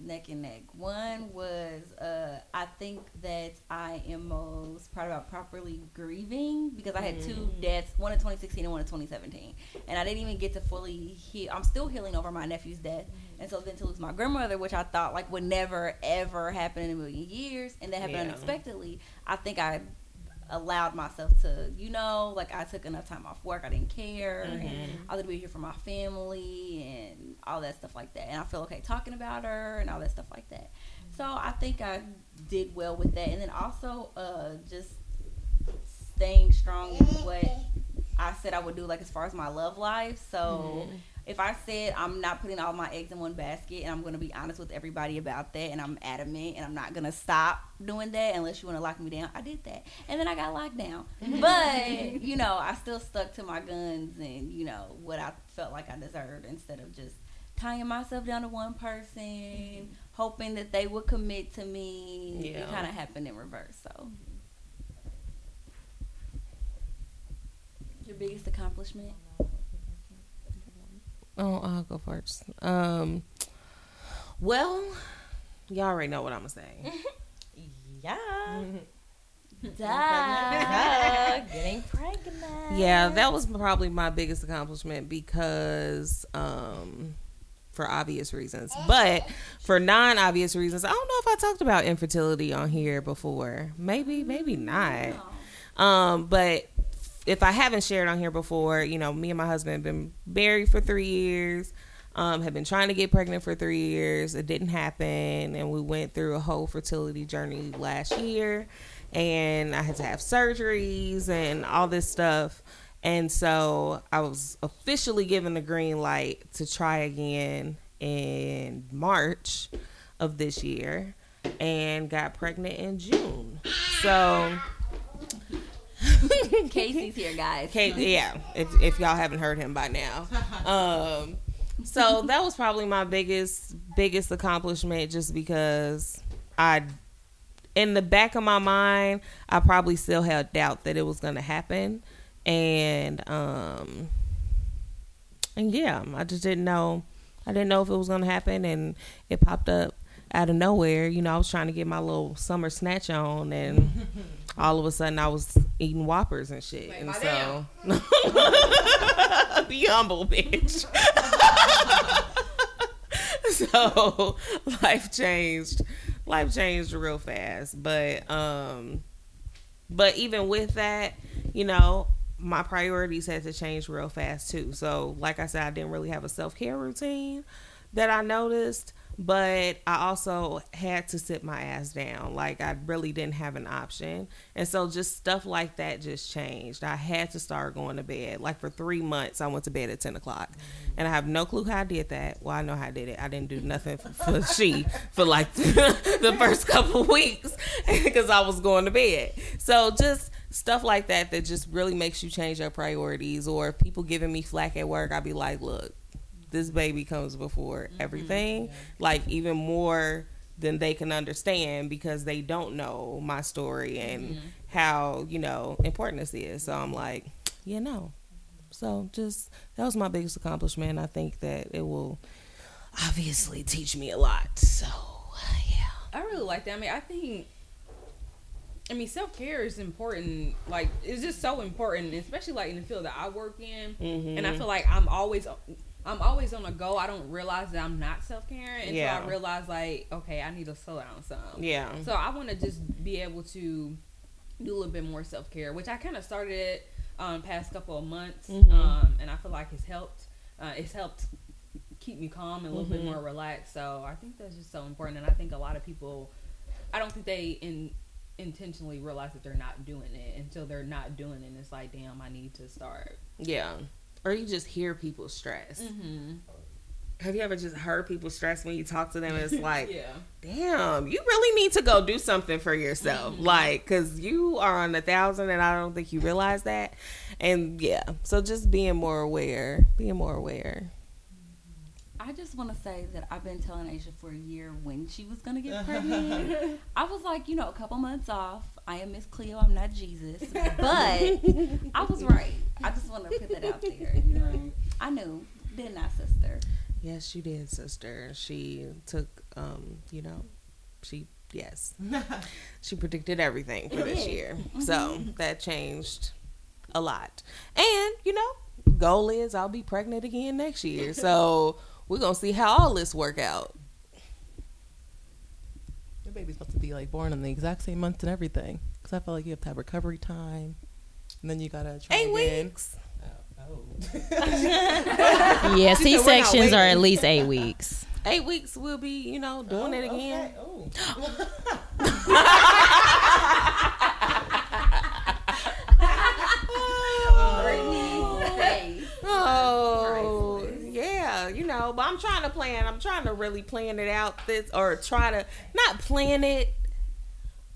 neck and neck. One was I think that I am most proud about properly grieving because I had two deaths, one in 2016 and one in 2017, and I didn't even get to fully heal. I'm still healing over my nephew's death, and so then to lose my grandmother, which I thought like would never ever happen in a million years, and that happened unexpectedly. I think I allowed myself to, you know, like I took enough time off work. I didn't care, and I was here for my family and all that stuff like that. And I feel okay talking about her and all that stuff like that. So I think I did well with that. And then also just staying strong with what I said I would do, like as far as my love life. So if I said I'm not putting all my eggs in one basket, and I'm going to be honest with everybody about that, and I'm adamant, and I'm not going to stop doing that unless you want to lock me down, I did that. And then I got locked down. But, you know, I still stuck to my guns and, you know, what I felt like I deserved instead of just tying myself down to one person, hoping that they would commit to me. It kind of happened in reverse, so. Your biggest accomplishment? Oh, I'll go first. Well, y'all already know what I'm gonna say. Getting pregnant. Yeah, that was probably my biggest accomplishment because, for obvious reasons, but for non-obvious reasons, I don't know if I talked about infertility on here before. Maybe not. But. If I haven't shared on here before, you know, me and my husband have been married for 3 years, have been trying to get pregnant for 3 years. It didn't happen. And we went through a whole fertility journey last year, and I had to have surgeries and all this stuff. And so I was officially given the green light to try again in March of this year and got pregnant in June. So... Casey's here, guys. If y'all haven't heard him by now. So that was probably my biggest accomplishment, just because I, in the back of my mind, I probably still had doubt that it was going to happen, and yeah, I just didn't know. I didn't know if it was going to happen, and it popped up out of nowhere. You know, I was trying to get my little summer snatch on, and all of a sudden I was eating Whoppers and shit. Wait, and so be humble, bitch. So life changed real fast, but even with that, you know, my priorities had to change real fast too. So like I said, I didn't really have a self-care routine that I noticed, but I also had to sit my ass down. Like, I really didn't have an option. And so just stuff like that just changed. I had to start going to bed. Like, for 3 months, I went to bed at 10 o'clock. And I have no clue how I did that. Well, I know how I did it. I didn't do nothing for like, the first couple of weeks because I was going to bed. So just... stuff like that that just really makes you change your priorities. Or if people giving me flack at work, I'll be like, look, this baby comes before everything. Like, even more then they can understand, because they don't know my story and how, you know, important this is. So I'm like, yeah, no. So just, that was my biggest accomplishment. I think that it will obviously teach me a lot. So, yeah. I really like that. I mean, I mean, self-care is important. Like, it's just so important, especially like in the field that I work in. Mm-hmm. And I feel like I'm always on a go. I don't realize that I'm not self-caring until I realize, like, okay, I need to slow down some. Yeah. So I want to just be able to do a little bit more self-care, which I kind of started it past couple of months. Mm-hmm. And I feel like it's helped. It's helped keep me calm and a little bit more relaxed. So I think that's just so important. And I think a lot of people, I don't think they intentionally realize that they're not doing it until they're not doing it. And it's like, damn, I need to start. Yeah. Or you just hear people stress. Mm-hmm. Have you ever just heard people stress when you talk to them? And it's like, damn, you really need to go do something for yourself. Mm-hmm. Like, because you are on 1,000 and I don't think you realize that. And yeah, so just being more aware. I just want to say that I've been telling Asia for a year when she was going to get pregnant. I was like, you know, a couple months off. I am Miss Cleo. I'm not Jesus. But I was right. I just want to put that out there. You know, I knew. Didn't I, sister? Yes, you did, sister. She took, you know, she predicted everything for this year. Mm-hmm. So that changed a lot. And, you know, goal is I'll be pregnant again next year. So... we're going to see how all this work out. Your baby's supposed to be, like, born in the exact same month and everything. Because I feel like you have to have recovery time. And then you got to try 8 weeks. Yeah, C-sections are at least 8 weeks. 8 weeks we'll be, you know, doing it again. Okay. You know, but I'm trying to plan it out,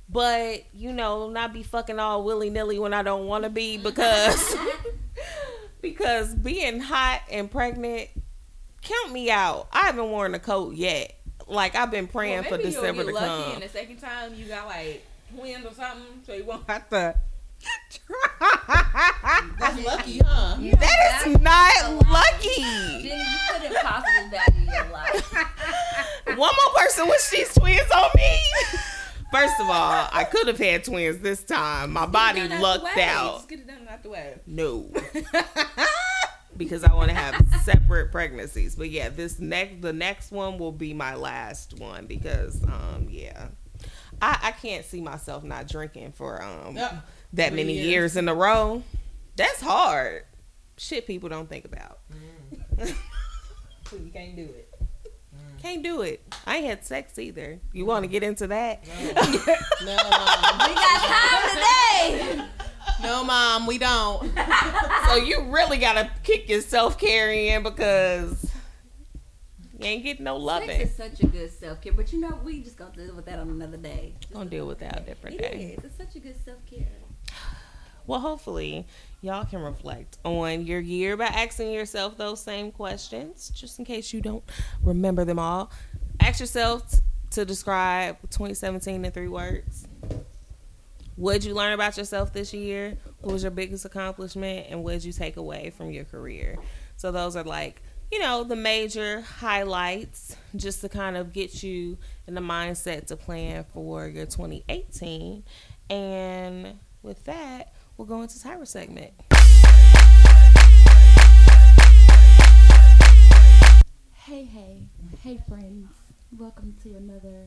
but you know, not be fucking all willy-nilly when I don't want to be, because being hot and pregnant, count me out. I haven't worn a coat yet. Like, I've been praying for December to lucky come. And the second time you got like twins or something, so you won't have to try. That's lucky, huh? Yeah, that is not lucky. Jenny, you couldn't possibly value your life. One more person wish these twins on me. First of all, I could have had twins this time. My body lucked out. Just get it done out the way. No. Because I want to have separate pregnancies. But yeah, the next one will be my last one, because I can't see myself not drinking for that many years in a row. That's hard. Shit people don't think about. You can't do it. Can't do it. I ain't had sex either. You want to get into that? No. We got time today. No, Mom, we don't. So you really got to kick your self-care in, because... you ain't getting no loving. Sex is such a good self-care. But you know, we just going to deal with that on another day. Going to deal with that a different day. It is. It's such a good self-care. Well, hopefully, y'all can reflect on your year by asking yourself those same questions. Just in case you don't remember them all. Ask yourself to describe 2017 in 3 words. What did you learn about yourself this year? What was your biggest accomplishment? And what did you take away from your career? So those are like... you know, the major highlights, just to kind of get you in the mindset to plan for your 2018. And with that, we'll go into Tyra's segment. Hey friends, welcome to another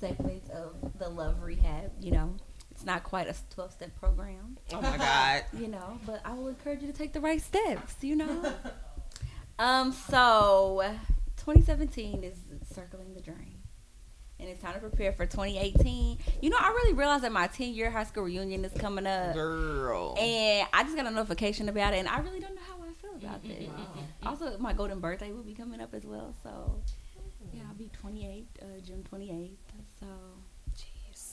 segment of the Love Rehab. You know, it's not quite a 12-step program. Oh my God. You know, but I will encourage you to take the right steps, you know. So 2017 is circling the dream, and it's time to prepare for 2018. You know, I really realized that my 10-year high school reunion is coming up. Girl. And I just got a notification about it, and I really don't know how I feel about this. Wow. Also, my golden birthday will be coming up as well, so yeah, I'll be June 28th, so...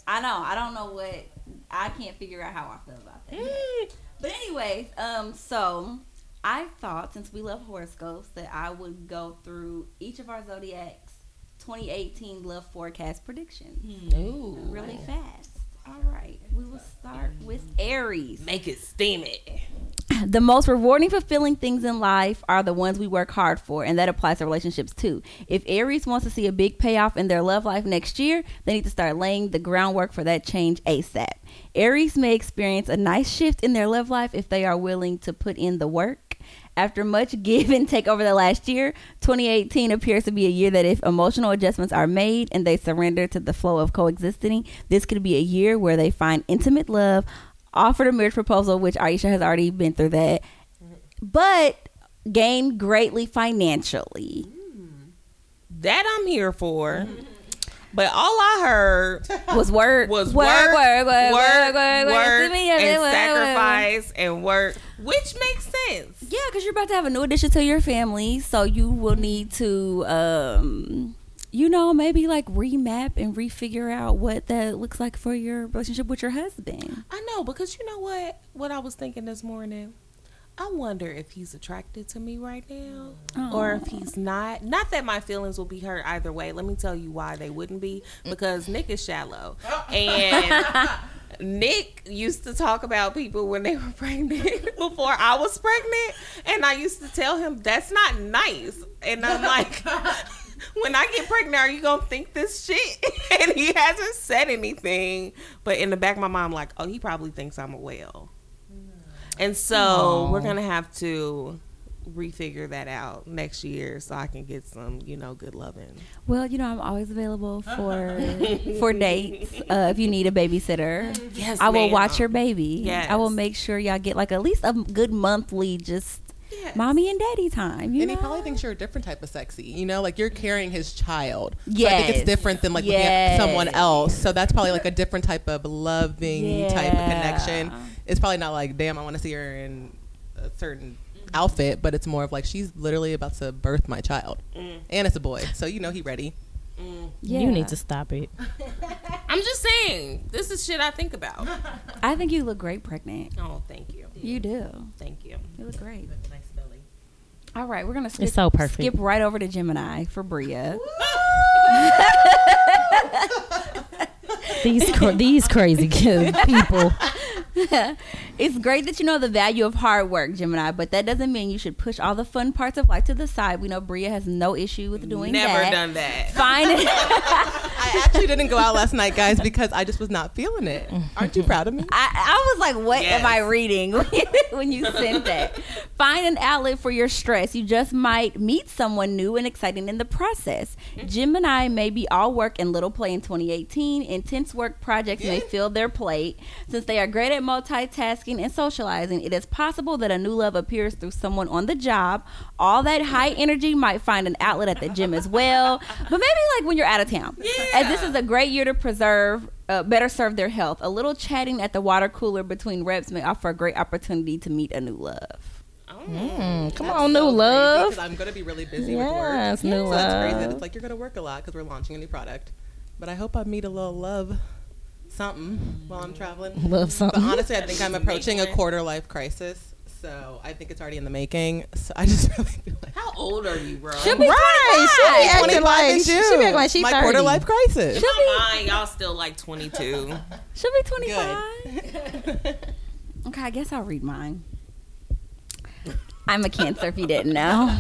I know. I don't know what... I can't figure out how I feel about that. But anyways, so... I thought, since we love horoscopes, that I would go through each of our zodiacs 2018 love forecast prediction. Ooh, really fast. All right, we will start with Aries. Make it steam it. The most rewarding, fulfilling things in life are the ones we work hard for, and that applies to relationships too. If Aries wants to see a big payoff in their love life next year, they need to start laying the groundwork for that change ASAP. Aries may experience a nice shift in their love life if they are willing to put in the work. After much give and take over the last year, 2018 appears to be a year that if emotional adjustments are made and they surrender to the flow of coexisting, this could be a year where they find intimate love, offered a marriage proposal, which Aisha has already been through that, but gain greatly financially. That I'm here for. But all I heard was work, and sacrifice and work, which makes sense. Yeah, because you're about to have a new addition to your family, so you will need to, maybe like remap and refigure out what that looks like for your relationship with your husband. I know, because you know what I was thinking this morning? I wonder if he's attracted to me right now or if he's not. Not that my feelings will be hurt either way. Let me tell you why they wouldn't be. Because Nick is shallow. And Nick used to talk about people when they were pregnant before I was pregnant. And I used to tell him, that's not nice. And I'm like, when I get pregnant, are you going to think this shit? And he hasn't said anything. But in the back of my mind, I'm like, oh, he probably thinks I'm a whale. And so we're going to have to refigure that out next year so I can get some, good loving. Well, I'm always available for dates if you need a babysitter. Yes, I will watch your baby. Yes. I will make sure y'all get like at least a good monthly just mommy and daddy time. You know? He probably thinks you're a different type of sexy. You're carrying his child. Yeah, so I think it's different than looking at someone else. So that's probably like a different type of loving type of connection. It's probably not like, damn, I want to see her in a certain outfit, but it's more of like, she's literally about to birth my child. And it's a boy. So, he ready. Yeah. You need to stop it. I'm just saying, this is shit I think about. I think you look great pregnant. Oh, thank you. You do. Thank you. You look great. You look nice belly. All right, we're going to skip right over to Gemini for Bria. These crazy people. It's great that you know the value of hard work, Gemini, but that doesn't mean you should push all the fun parts of life to the side. We know Bria has no issue with doing Never done that. Fine. I actually didn't go out last night, guys, because I just was not feeling it. Aren't you proud of me? I was like, what am I reading when you sent that? Find an outlet for your stress. You just might meet someone new and exciting in the process. Gemini may be all work and little play in 2018. Intense work projects may fill their plate. Since they are great at multitasking and socializing, it is possible that a new love appears through someone on the job. All that high energy might find an outlet at the gym as well, but maybe like when you're out of town, as this is a great year to better serve their health. A little chatting at the water cooler between reps may offer a great opportunity to meet a new love. Come on, new love. I'm gonna be really busy with work. New love. That's crazy. It's like you're gonna work a lot because we're launching a new product, but I hope I meet a little love something while I'm traveling. Love something. But honestly, I think I'm approaching a quarter life crisis, so I think it's already in the making. So I just really feel like, how old are you, bro? She'll be 25 in June. She'll be acting like she's 30. My quarter life crisis. In my mind, y'all still like 22. She'll be 25. Okay, I guess I'll read mine. I'm a Cancer if you didn't know.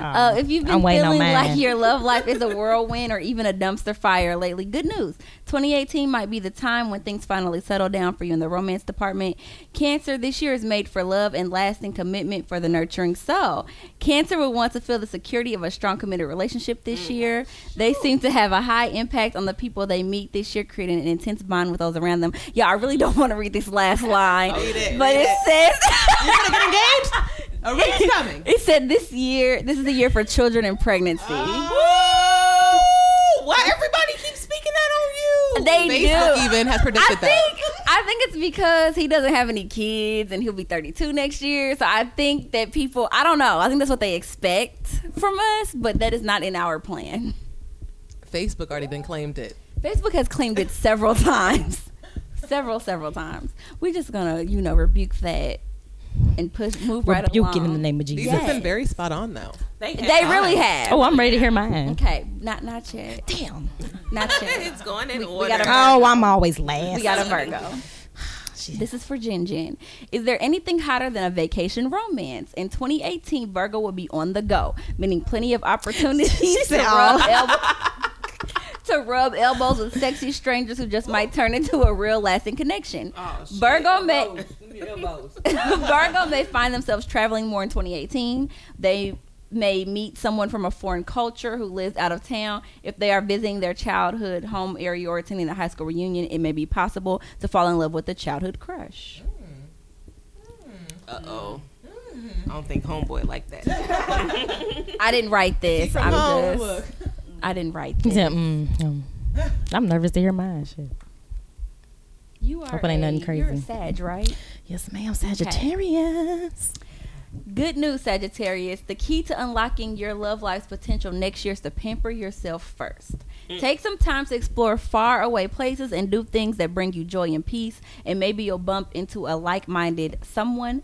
If you've been feeling like your love life is a whirlwind or even a dumpster fire lately, good news. 2018 might be the time when things finally settle down for you in the romance department. Cancer, this year is made for love and lasting commitment for the nurturing soul. Cancer will want to feel the security of a strong, committed relationship this year. They seem to have a high impact on the people they meet this year, creating an intense bond with those around them. Yeah, I really don't want to read this last line, it says... You're going to get engaged? A ring's coming. It said this is the year for children and pregnancy. Whoa! Why everybody keeps speaking that on you? They Facebook do. Even has predicted I think it's because he doesn't have any kids and he'll be 32 next year. So I think that people, I don't know. I think that's what they expect from us, but that is not in our plan. Facebook already claimed it. Facebook has claimed it several times. Several times. We're just going to, rebuke that. And move right along. Rebuke it in the name of Jesus. These have been very spot on, though. They really have. Oh, I'm ready to hear mine. Okay, not yet. Damn, not yet. It's going in order. Oh, I'm always last. We got a Virgo. This is for Jin Jin. Is there anything hotter than a vacation romance? In 2018, Virgo will be on the go, meaning plenty of opportunities to rub elbows with sexy strangers who just might turn into a real lasting connection. Oh, Virgo may find themselves traveling more in 2018. They may meet someone from a foreign culture who lives out of town. If they are visiting their childhood home area or attending a high school reunion, it may be possible to fall in love with a childhood crush. Uh-oh. I don't think homeboy like that. I didn't write this. I didn't write this. Yeah, I'm nervous to hear mine. Shit. You are. Hope it ain't nothing crazy. You're a Sag, right? Yes, ma'am. Sagittarius. Okay. Good news, Sagittarius. The key to unlocking your love life's potential next year is to pamper yourself first. Take some time to explore far away places and do things that bring you joy and peace, and maybe you'll bump into a like-minded someone,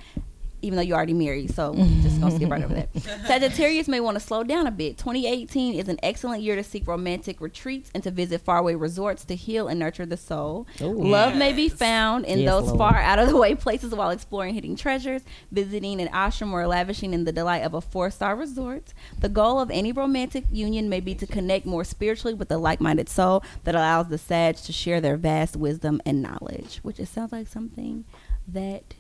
even though you're already married, so just gonna skip right over that. Sagittarius may want to slow down a bit. 2018 is an excellent year to seek romantic retreats and to visit faraway resorts to heal and nurture the soul. Ooh, love may be found in those far out of the way places while exploring hidden treasures, visiting an ashram, or lavishing in the delight of a 4-star resort. The goal of any romantic union may be to connect more spiritually with a like-minded soul that allows the Sag to share their vast wisdom and knowledge, which it sounds like something that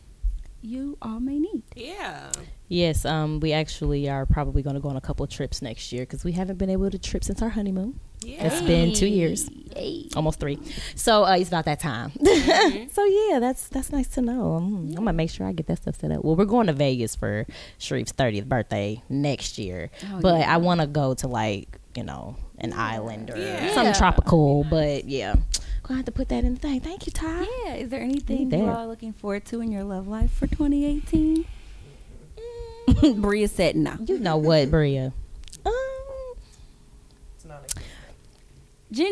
you all may need. Yeah. Yes, we actually are probably going to go on a couple of trips next year because we haven't been able to trip since our honeymoon. Yeah. It's been 2 years. Yay. Almost 3. So it's about that time. Mm-hmm. So yeah, that's nice to know. I'm going to make sure I get that stuff set up. Well, we're going to Vegas for Sharif's 30th birthday next year. Oh, but yeah. I want to go to an island or something tropical. But yeah. Gonna have to put that in the thing. Thank you, Ty. Yeah. Is there anything you're all looking forward to in your love life for 2018? Bria said no. You know what, Bria? It's not a good thing.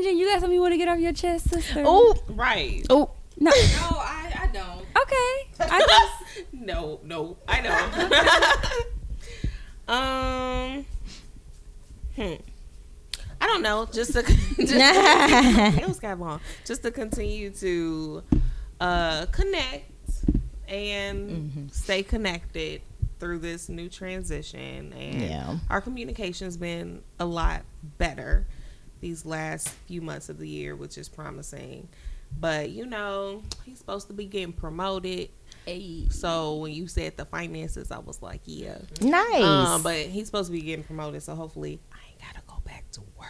Jinjin, you got something you want to get off your chest, sister? Oh, right. Oh, no. No, I don't. Okay. I just no. I know. I don't know. Just to continue to connect and stay connected through this new transition. And our communication's been a lot better these last few months of the year, which is promising. But he's supposed to be getting promoted. Hey. So when you said the finances, I was like, yeah, nice. But he's supposed to be getting promoted, so hopefully I ain't gotta go back to work,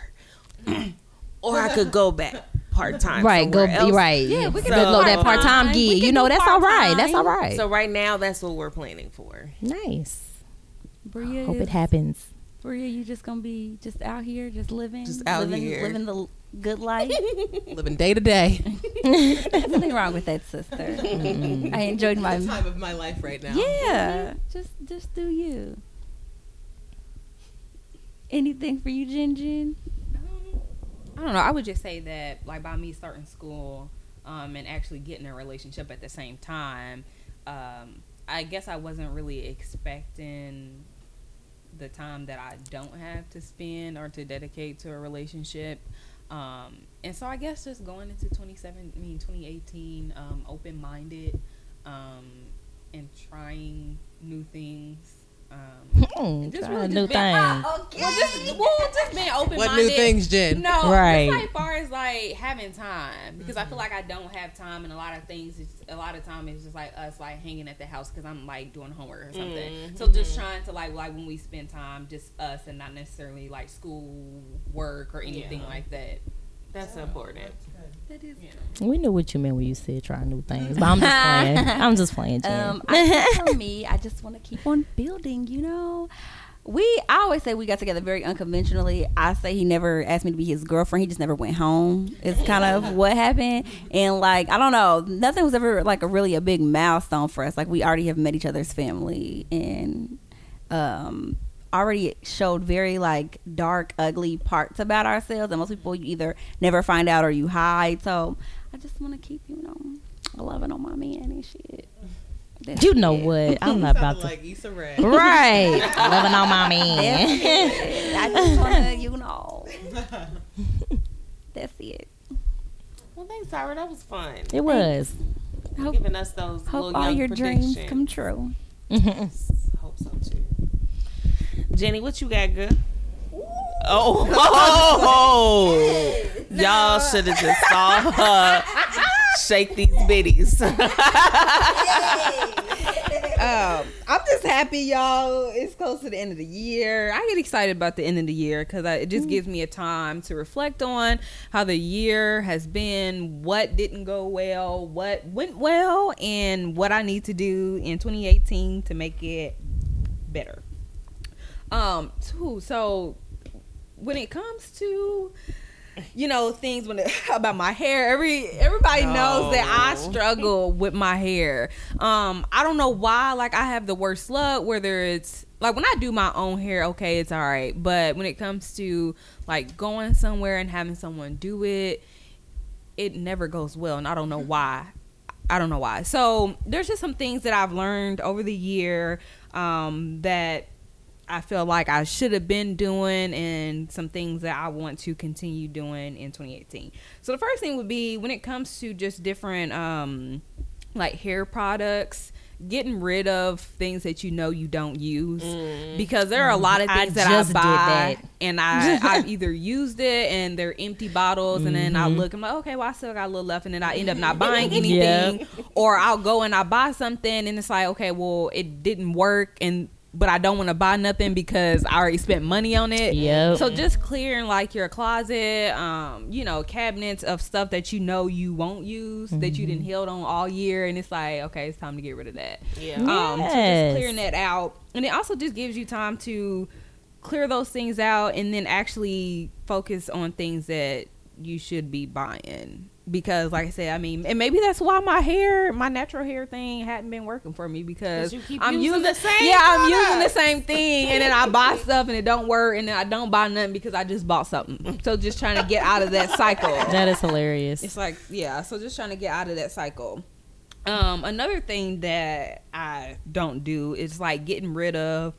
or I could go back part time. Right, right. Yeah, we can load that part time gig. That's all right. That's all right. So right now, that's what we're planning for. Nice. Bria, hope it happens. Bria, you just gonna be just out here, living the good life, living day to day. There's nothing wrong with that, sister. I enjoyed my time of my life right now. Yeah, just do you. Anything for you, Jin Jin? I don't know. I would just say that, by me starting school and actually getting a relationship at the same time, I guess I wasn't really expecting the time that I don't have to spend or to dedicate to a relationship. And so I guess just going into 2018, open-minded and trying new things. Just being open-minded. What new things, Jen? No, right. Just far as having time, because I feel like I don't have time, and a lot of time is just us hanging at the house because I'm doing homework or something. So just trying to when we spend time, just us and not necessarily school, work, or anything like that. That's important. That's good. We knew what you meant when you said try new things, but I'm just playing. Jen. For me, I just want to keep on building. I always say we got together very unconventionally. I say he never asked me to be his girlfriend. He just never went home. It's kind of what happened. And I don't know, nothing was ever a big milestone for us. We already have met each other's family and already showed very dark, ugly parts about ourselves, and most people you either never find out or you hide. So I just want to keep loving on my man and shit. That's you know it. What? I'm not about to. Like Issa Rae. Right. Loving on my man. I just want to, you know. That's it. Well, thanks, Tyra. That was fun. It was. Hope, giving us those hope little young all your dreams come true. Hope so too. Jenny, what you got, girl? Oh. No. Y'all should have just saw her shake these bitties. I'm just happy, y'all. It's close to the end of the year. I get excited about the end of the year because it just gives me a time to reflect on how the year has been, what didn't go well, what went well, and what I need to do in 2018 to make it better. So when it comes to, you know, things about my hair, everybody knows that I struggle with my hair. I don't know why, like, I have the worst luck, whether it's like when I do my own hair, okay, it's all right, but when it comes to like going somewhere and having someone do it, it never goes well, and I don't know why. So there's just some things that I've learned over the year that I feel like I should have been doing, and some things that I want to continue doing in 2018. So the first thing would be when it comes to just different like hair products, getting rid of things that you know you don't use, because there are a lot of things I buy and I either used it and they're empty bottles, and then I look, I'm like, okay, well, I still got a little left, and then I end up not buying anything. Or I'll go and I buy something and it's like, okay, well, it didn't work, but I don't want to buy nothing because I already spent money on it. Yep. So just clearing like your closet, you know, cabinets of stuff that you know you won't use, that you didn't held on all year, and it's like, okay, it's time to get rid of that. Yeah. So just clearing that out, and it also just gives you time to clear those things out and then actually focus on things that you should be buying. Because, like I said, I mean, and maybe that's why my natural hair thing hadn't been working for me, because I'm using the same. Yeah, I'm using the same thing, and then I buy stuff and it don't work, and then I don't buy nothing because I just bought something. So just trying to get out of that cycle. That is hilarious. It's like, yeah. So just trying to get out of that cycle. Another thing that I don't do is like getting rid of,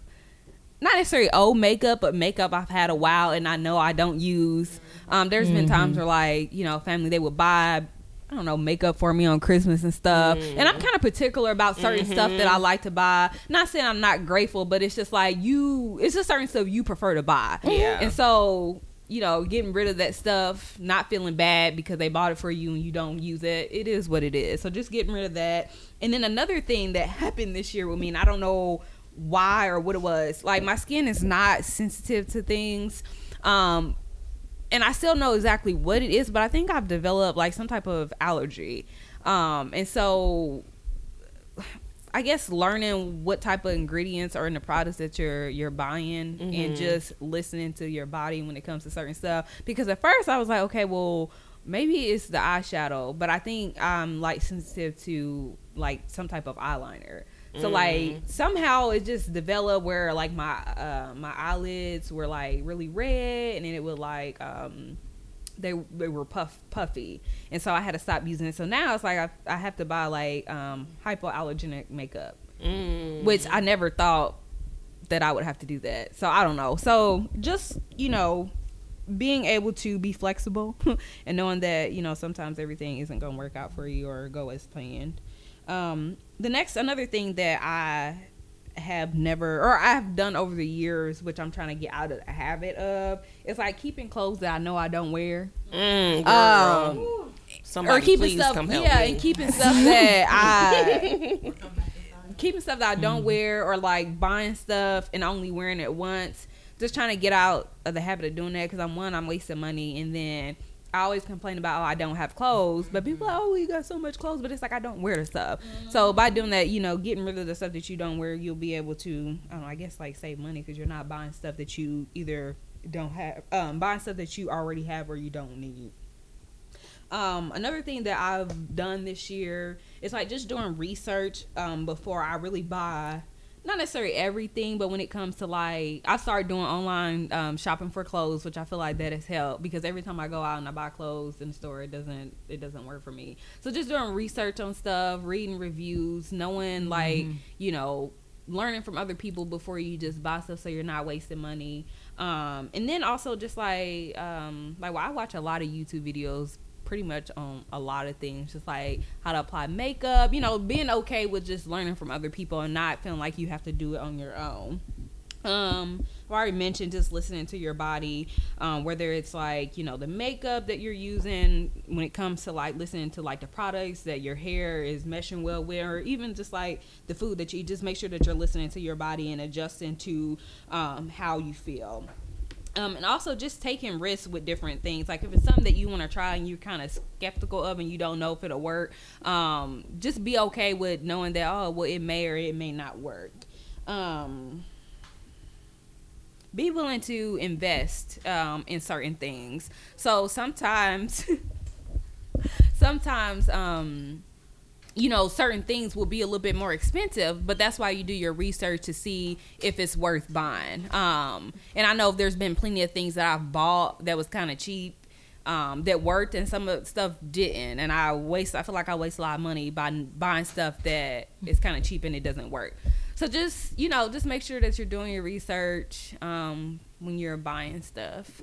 not necessarily old makeup, but makeup I've had a while and I know I don't use. There's been times where, like, you know, family, they would buy, I don't know, makeup for me on Christmas and stuff. And I'm kind of particular about certain stuff that I like to buy. Not saying I'm not grateful, but it's just like it's just certain stuff you prefer to buy. Yeah. And so, you know, getting rid of that stuff, not feeling bad because they bought it for you and you don't use it. It is what it is. So just getting rid of that. And then another thing that happened this year with me, and I don't know why or what it was, like, my skin is not sensitive to things, and I still know exactly what it is, but I think I've developed like some type of allergy, and so I guess learning what type of ingredients are in the products that you're buying, and just listening to your body when it comes to certain stuff. Because at first I was like, okay, well, maybe it's the eyeshadow, but I think I'm like sensitive to like some type of eyeliner. So like somehow it just developed where like my eyelids were like really red, and then it would like they were puffy, and so I had to stop using it. So now it's like I have to buy like hypoallergenic makeup, which I never thought that I would have to do that. So I don't know. So just, you know, being able to be flexible and knowing that, you know, sometimes everything isn't gonna work out for you or go as planned. Another thing that I've done over the years, which I'm trying to get out of the habit of, is like keeping clothes that I know I don't wear. Somebody, or keeping stuff, come help me. And keeping stuff that I don't wear, or like buying stuff and only wearing it once. Just trying to get out of the habit of doing that, because I'm wasting money, and then I always complain about, oh, I don't have clothes, but people are like, oh, you got so much clothes, but it's like I don't wear the stuff. So by doing that, you know, getting rid of the stuff that you don't wear, you'll be able to, I don't know, I guess like save money, because you're not buying stuff that you either don't have, buying stuff that you already have or you don't need. Another thing that I've done this year is like just doing research before I really buy not necessarily everything, but when it comes to like, I started doing online shopping for clothes, which I feel like that has helped, because every time I go out and I buy clothes in the store, it doesn't work for me. So just doing research on stuff, reading reviews, knowing like, you know, learning from other people before you just buy stuff so you're not wasting money. And then also just like well, I watch a lot of YouTube videos pretty much on a lot of things, just like how to apply makeup, you know, being okay with just learning from other people and not feeling like you have to do it on your own. I've already mentioned just listening to your body, whether it's like, you know, the makeup that you're using, when it comes to like listening to like the products that your hair is meshing well with, or even just like the food that you just make sure that you're listening to your body and adjusting to how you feel. And also just taking risks with different things. Like if it's something that you want to try and you're kind of skeptical of and you don't know if it'll work, just be okay with knowing that, oh, well, it may or it may not work. Be willing to invest in certain things. So sometimes, you know, certain things will be a little bit more expensive, but that's why you do your research to see if it's worth buying. And I know there's been plenty of things that I've bought that was kind of cheap, that worked, and some of the stuff didn't. And I feel like I waste a lot of money by buying stuff that is kind of cheap and it doesn't work. So just, you know, just make sure that you're doing your research when you're buying stuff.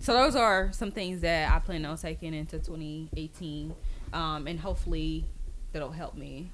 So those are some things that I plan on taking into 2018, and hopefully that'll help me.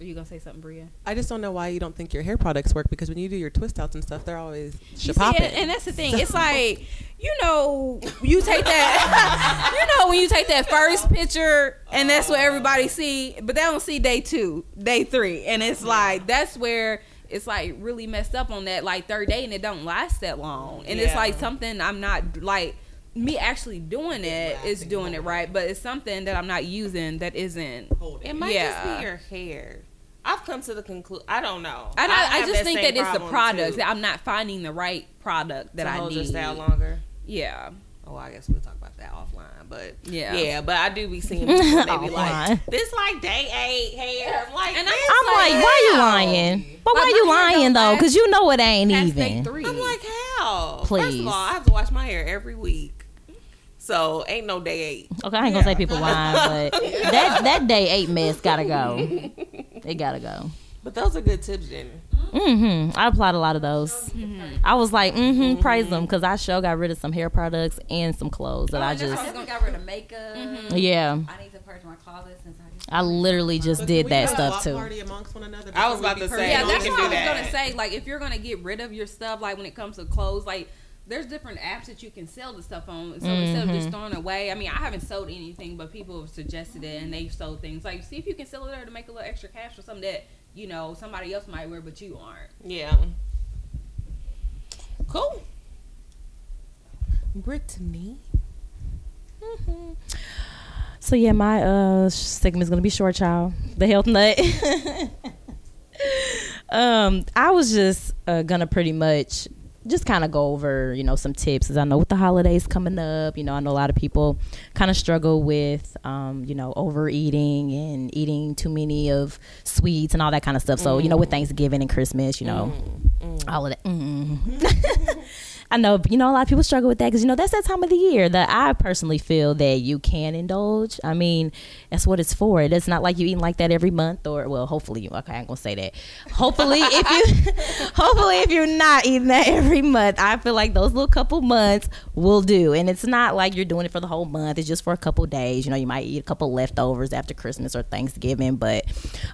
Are you going to say something, Bria? I just don't know why you don't think your hair products work, because when you do your twist outs and stuff, they're always popping. And that's the thing. So. It's like, you know, you take that, you know, when you take that first picture and that's what everybody see, but they don't see day 2, day 3. And it's like, that's where it's like really messed up on that like third day, and it don't last that long. And it's like something I'm not like, me actually doing it is doing it right, but it's something that I'm not using that isn't holding. It might just be your hair. I've come to the conclusion. I don't know. I just think that it's the product that I'm not finding the right product that I need. To hold your style longer. Yeah. Oh, I guess we'll talk about that offline. But yeah, but I do be seeing people and they be like, this like day 8 hair. I'm like, and I'm like, why you lying? But like, why you lying though? Because you know it ain't even. Day 3. I'm like, how? Please. First of all, I have to wash my hair every week. So ain't no day 8. Okay, I ain't gonna say people lying, but that day 8 mess gotta go. It gotta go. But those are good tips, Jenny. Mm-hmm. I applied a lot of those. Mm-hmm. I was like, praise them, because I sure got rid of some hair products and some clothes that I just. I was gonna get rid of makeup. Mm-hmm. Yeah. I need to purge my closet since I literally just did that stuff too. I was about to say, yeah, that's what I was gonna say. Like, if you're gonna get rid of your stuff, like when it comes to clothes, like. There's different apps that you can sell the stuff on. So instead of just throwing away, I mean, I haven't sold anything, but people have suggested it and they've sold things. Like, see if you can sell it there to make a little extra cash or something that, you know, somebody else might wear, but you aren't. Yeah. Cool. Brittany. Mm-hmm. So, yeah, my segment is going to be short, y'all. The health nut. I was just going to pretty much... just kind of go over, you know, some tips, because I know with the holidays coming up, you know, I know a lot of people kind of struggle with, you know, overeating and eating too many of sweets and all that kind of stuff. So, you know, with Thanksgiving and Christmas, you know, all of that. I know, you know, a lot of people struggle with that because, you know, that's that time of the year that I personally feel that you can indulge. I mean, that's what it's for. It's not like you eating like that every month or, well, hopefully, okay, I'm going to say that. Hopefully, if you're not eating that every month, I feel like those little couple months will do. And it's not like you're doing it for the whole month. It's just for a couple days. You know, you might eat a couple leftovers after Christmas or Thanksgiving. But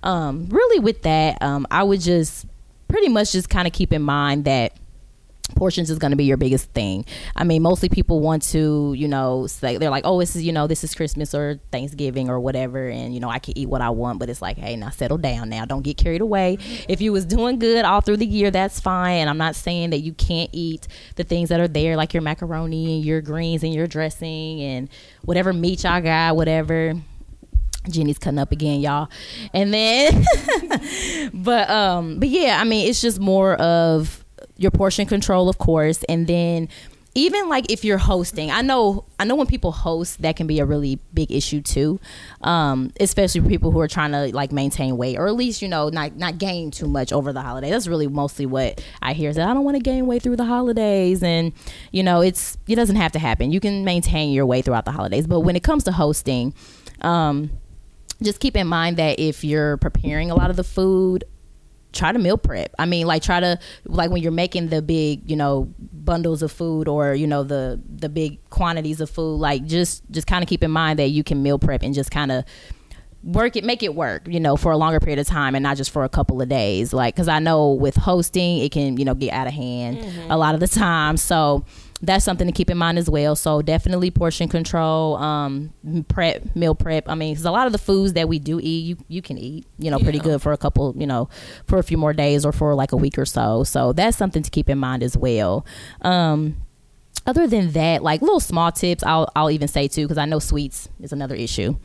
really with that, I would just pretty much just kind of keep in mind that portions is going to be your biggest thing. I mean, mostly people want to, you know, say they're like, oh, this is, you know, this is Christmas or Thanksgiving or whatever, and, you know, I can eat what I want. But it's like, hey, now settle down now. Don't get carried away. If you was doing good all through the year, that's fine. And I'm not saying that you can't eat the things that are there, like your macaroni and your greens and your dressing and whatever meat y'all got, whatever. Jenny's cutting up again, y'all. And then but yeah, I mean, it's just more of your portion control, of course, and then even like if you're hosting, I know when people host, that can be a really big issue too, especially for people who are trying to like maintain weight, or at least, you know, not gain too much over the holiday. That's really mostly what I hear, is that I don't want to gain weight through the holidays, and you know, it doesn't have to happen. You can maintain your weight throughout the holidays. But when it comes to hosting, just keep in mind that if you're preparing a lot of the food, try to meal prep. I mean, like try to, like when you're making the big, you know, bundles of food, or, you know, the big quantities of food, like just kind of keep in mind that you can meal prep and just kind of work it, make it work, you know, for a longer period of time and not just for a couple of days. Like, because I know with hosting, it can, you know, get out of hand a lot of the time. So that's something to keep in mind as well. So definitely portion control, meal prep. I mean, because a lot of the foods that we do eat, you can eat, you know, pretty good for a couple, you know, for a few more days or for like a week or so. So that's something to keep in mind as well. Other than that, like little small tips, I'll even say too, because I know sweets is another issue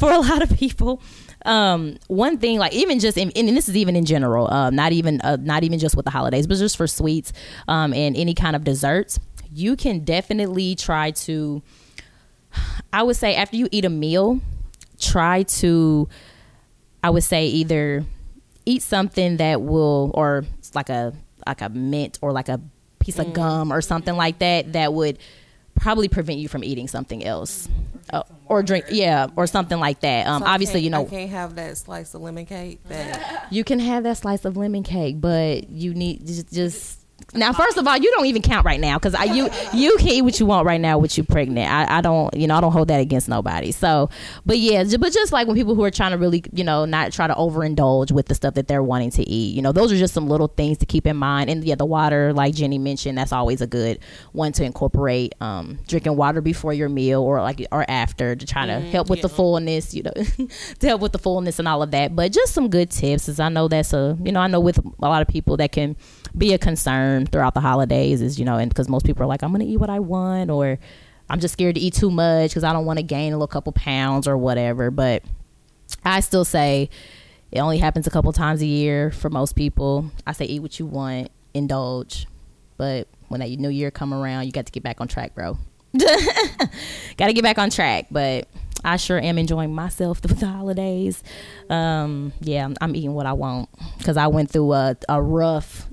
for a lot of people. One thing, like even just and this is even in general, not even just with the holidays, but just for sweets and any kind of desserts, you can definitely try to, I would say after you eat a meal, try to, I would say either eat something that will, or like a mint or like a piece of gum or something like that would probably prevent you from eating something else. Or drink, or something like that. So obviously, you know, I can't have that slice of lemon cake. You can have that slice of lemon cake, but you need just now. First of all, you don't even count right now, because you can eat what you want right now with you pregnant. I don't, you know, I don't hold that against nobody. So, but yeah, but just like when people who are trying to really, you know, not try to overindulge with the stuff that they're wanting to eat, you know, those are just some little things to keep in mind. And yeah, the water, like Jenny mentioned, that's always a good one to incorporate. Drinking water before your meal or after, to try to help with the fullness, you know, to help with the fullness and all of that. But just some good tips, as I know that's I know with a lot of people that can be a concern throughout the holidays, is, you know, and because most people are like, I'm gonna eat what I want, or I'm just scared to eat too much because I don't want to gain a little couple pounds or whatever. But I still say it only happens a couple times a year for most people. I say eat what you want, indulge, but when that new year come around, you got to get back on track, bro. Gotta get back on track. But I sure am enjoying myself with the holidays. I'm eating what I want, because I went through a rough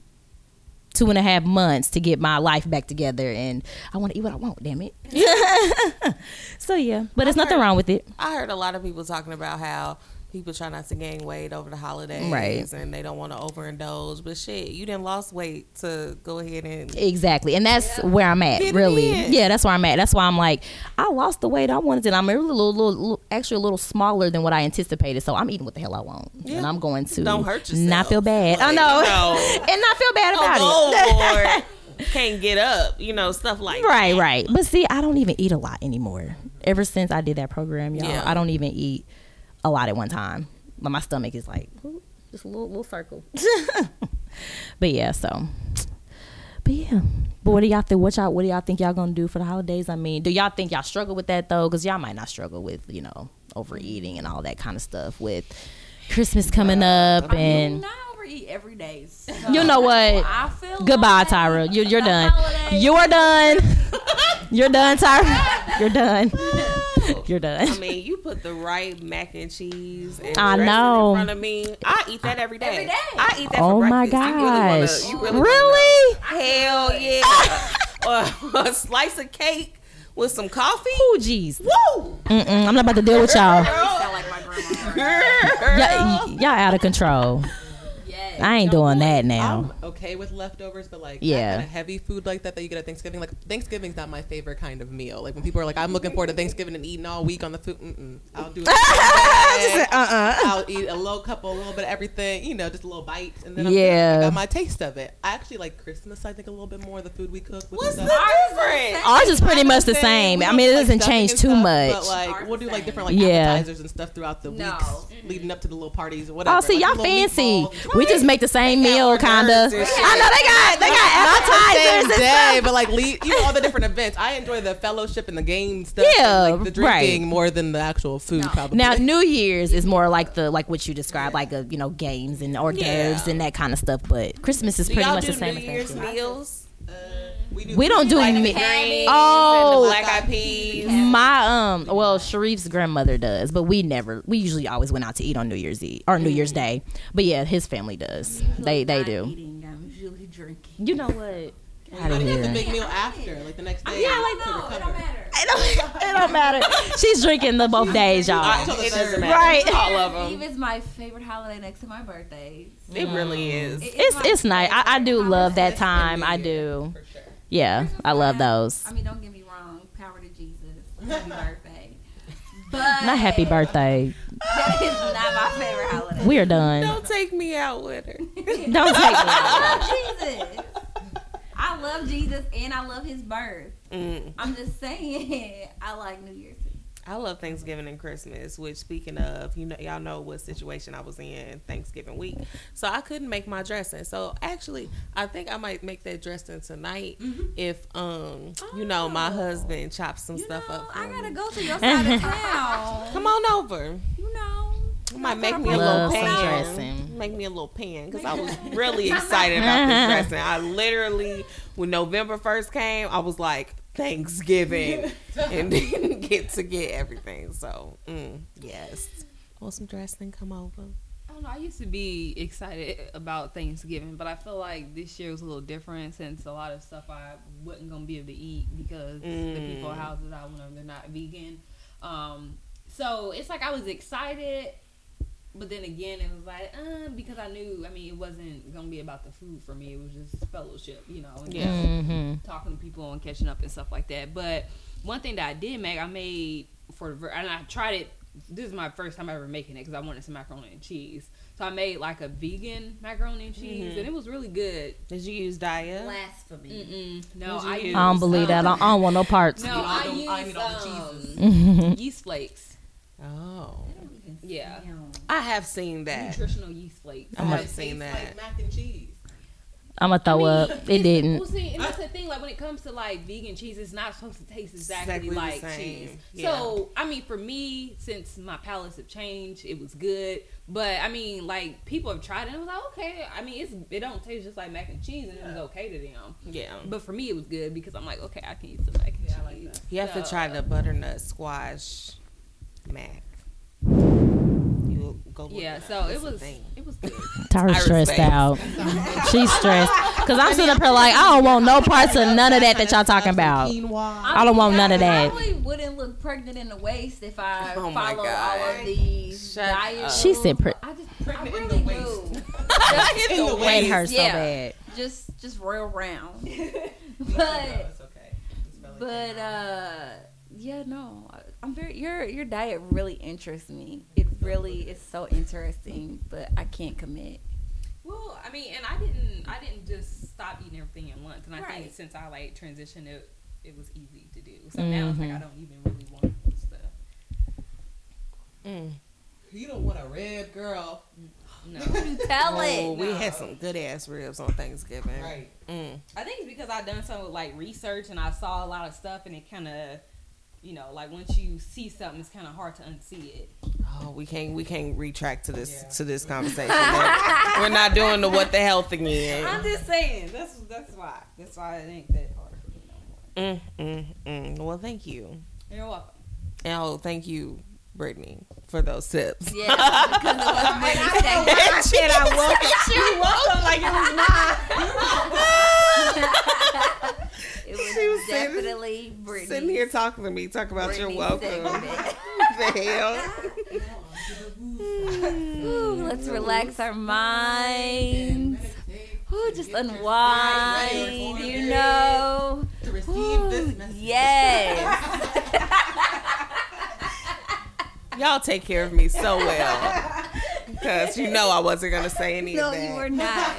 2.5 months to get my life back together, and I want to eat what I want, damn it. So yeah, but there's nothing wrong with it. I heard a lot of people talking about how people try not to gain weight over the holidays, right, and they don't want to overindulge, but shit, you done lost weight to go ahead and exactly, and that's where I'm at, really. Yeah, that's where I'm at. That's why I'm like, I lost the weight I wanted to. I'm really actually a little smaller than what I anticipated, so I'm eating what the hell I want, and I'm going to don't hurt yourself, not feel bad. I know, and not feel bad about it. Lord, can't get up, you know, stuff like that. Right. But see, I don't even eat a lot anymore. Ever since I did that program, y'all, I don't even eat a lot at one time. But my stomach is like just a little circle. But what do y'all think? What do y'all think y'all gonna do for the holidays? I mean, do y'all think y'all struggle with that though? Because y'all might not struggle with, you know, overeating and all that kind of stuff with Christmas coming up. I do not overeat every day. So you know what? I feel goodbye, like Tyra. You're done. Holidays. You are done. You're done, Tyra. You're done. You're done. I mean, you put the right mac and cheese and I know in front of me. I eat that every day. I eat that for breakfast. Oh my gosh. You really? Hell yeah. Or a slice of cake with some coffee. Oh jeez. Woo. I'm not about to deal with y'all. Y'all out of control. I ain't doing that now. I'm okay with leftovers, but like kind of heavy food like that you get at Thanksgiving. Like Thanksgiving's not my favorite kind of meal. Like when people are like, I'm looking forward to Thanksgiving and eating all week on the food. I'll do it. I'll eat a little bit of everything, you know, just a little bite, and then I got my taste of it. I actually like Christmas, I think, a little bit more. The food we cook. What's the difference? Ours is pretty much the same. I mean, it doesn't change too much. But like we'll do like different like appetizers and stuff throughout the weeks leading up to the little parties or whatever. Oh, see, y'all fancy. We just make the same meal, kinda. I know they got appetizers the same day, but like all the different events. I enjoy the fellowship and the game stuff, and like the drinking more than the actual food. Probably now New Year's is more like the what you described, like a, you know, games and hors d'oeuvres and that kind of stuff. But Christmas is pretty much the same. Do y'all do New Year's meals? We don't do like mixed. Oh, Black Eyed Peas. My well, Sharif's grandmother does, but we never. We usually always went out to eat on New Year's Eve or New Year's Day. But yeah, his family does. They do. Eating, I'm usually drinking. You know what? I didn't have the big meal after, like the next day. Yeah, like no, it don't matter. It don't matter. She's drinking the both days, y'all. It doesn't matter. Right. All of them. Eve is my favorite holiday next to my birthday. It really is. It's nice. I do love that time. I do. For sure. Yeah, I love those. I mean, don't get me wrong. Power to Jesus. Happy birthday. But not happy birthday. That is not my favorite holiday. We are done. Don't take me out with her. Don't take me out. I love Jesus. I love Jesus and I love his birth. I'm just saying, I like New Year's Eve. I love Thanksgiving and Christmas, which speaking of, you know, y'all know what situation I was in Thanksgiving week. So I couldn't make my dressing. So actually, I think I might make that dressing tonight if, you know, my husband chops some stuff up. I gotta go to your side of town. Come on over. You know. Might make me a little pan. Make me a little pan because I was really excited about this dressing. I literally, when November 1st came, I was like, Thanksgiving, and didn't get to get everything. So, yes. Want some dressing? Come over. I don't know. I used to be excited about Thanksgiving, but I feel like this year was a little different since a lot of stuff I wasn't going to be able to eat because the people's houses I went over, they're not vegan. So it's like I was excited. But then again, it was like, because I knew, it wasn't going to be about the food for me. It was just fellowship, you know, and talking to people and catching up and stuff like that. But one thing that I did make, I made and I tried it. This is my first time ever making it because I wanted some macaroni and cheese. So I made like a vegan macaroni and cheese, and it was really good. Did you use Daiya? Blasphemy. No, I don't believe that. I don't want no parts. No, I use yeast flakes. Oh. Yeah, I have seen that nutritional yeast flakes. I have seen that like mac and cheese. I'm gonna throw up. It didn't. Well, see, and that's the thing. Like when it comes to like vegan cheese, it's not supposed to taste exactly like cheese. Yeah. So for me, since my palates have changed, it was good. But like people have tried it and it was like, okay. It don't taste just like mac and cheese, and it was okay to them. Yeah. But for me, it was good because I'm like, okay, I can eat some mac and cheese. Like that. You have to try the butternut squash mac. So it was good. Tara's stressed out. She's stressed because I'm sitting up here like I don't want no parts of none of that y'all talking about. I don't want none of that. I probably wouldn't look pregnant in the waist if I follow all of these diets. She said pregnant really in the waist. Just in the waist. Her so bad. Just real round. But it's okay. But yeah, no. I'm very your diet really interests me. It really is so interesting, but I can't commit. Well, and I didn't just stop eating everything at once, and I think since I like transitioned, it was easy to do. So now it's like I don't even really want stuff. You don't want a rib, girl. No, you tell it. We had some good ass ribs on Thanksgiving. Right. I think it's because I've done some like research and I saw a lot of stuff, and it kind of. You know, like once you see something, it's kind of hard to unsee it. Oh, we can't retract to this to this conversation. We're not doing the what the health again. I'm just saying that's why it ain't that hard for me no more. Well, thank you. You're welcome. Oh, thank you, Brittany, for those tips. Yeah, because it wasn't my shit. I woke up. She woke up like it was mine. It was she was definitely Brittany. Sitting here talking to me, talking about Brittany's you're welcome. The hell. Let's relax our minds. Ooh, just unwind, you know. To receive this message. Yes. Y'all take care of me so well. Because you know I wasn't going to say anything. No, you were not.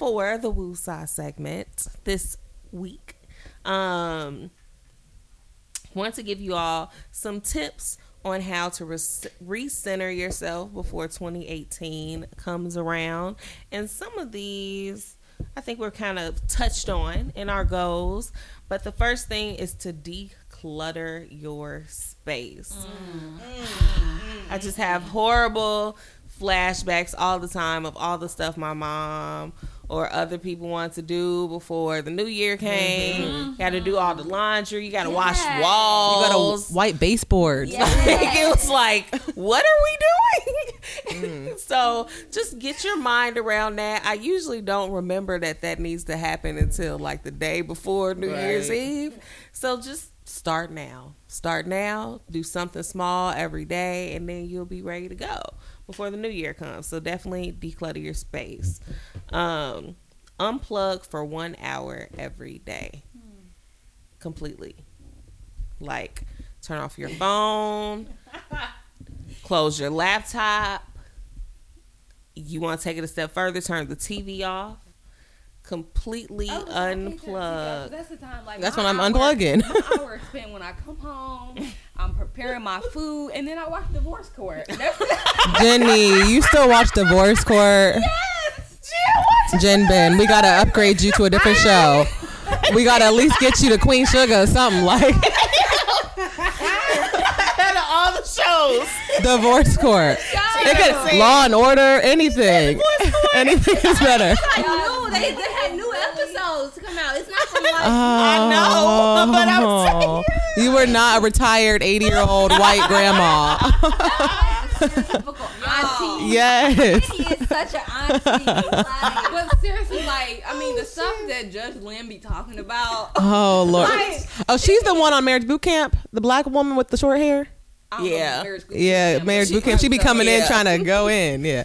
For the Woo-Saw segment this week, want to give you all some tips on how to recenter yourself before 2018 comes around. And some of these, I think we're kind of touched on in our goals. But the first thing is to declutter your space. I just have horrible flashbacks all the time of all the stuff my mom or other people wanted to do before the new year came. Mm-hmm. Got to do all the laundry. You got to wash walls. You got to wipe baseboards. It was like, what are we doing? So just get your mind around that. I usually don't remember that needs to happen until like the day before New Year's Eve. So just start now. Start now. Do something small every day, and then you'll be ready to go before the new year comes. So definitely declutter your space. Unplug for 1 hour every day. Completely. Like, turn off your phone. Close your laptop. You want to take it a step further, turn the TV off. Completely unplug. That's the time. Like, that's when I'm unplugging. My hour spent when I come home. I'm preparing my food, and then I watch Divorce Court. Jenny, you still watch Divorce Court? Yes, Jen Ben, we gotta upgrade you to a different show. We gotta at least get you to Queen Sugar or something like. Out of all the shows, Divorce Court, Law and Order, anything is better. They had new episodes to come out. It's not from like I know, but I'm saying you were not a retired 80-year-old white grandma. Typical auntie. Yes, she is such an auntie. Like, but seriously, like I mean, the stuff that Judge Lynn be talking about. Oh Lord! Like, she's the one on Marriage Boot Camp, the black woman with the short hair. Marriage Boot Camp. She be coming in trying to go in. Yeah,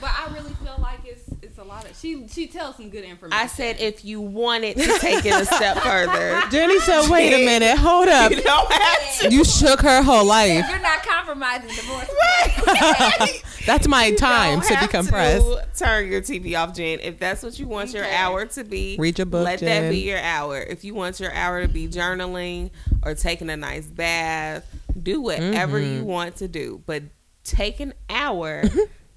but I really feel like it's a lot of she tells some good information. I said if you wanted to take it a step further. Jenny said, wait a minute, hold up. You don't have to. You shook her whole life. You're not compromising divorce. Right. That's my time to be compressed. Turn your TV off, Jen. If that's what you want your hour to be, read your book. Let Jen. That be your hour. If you want your hour to be journaling or taking a nice bath, do whatever you want to do. But take an hour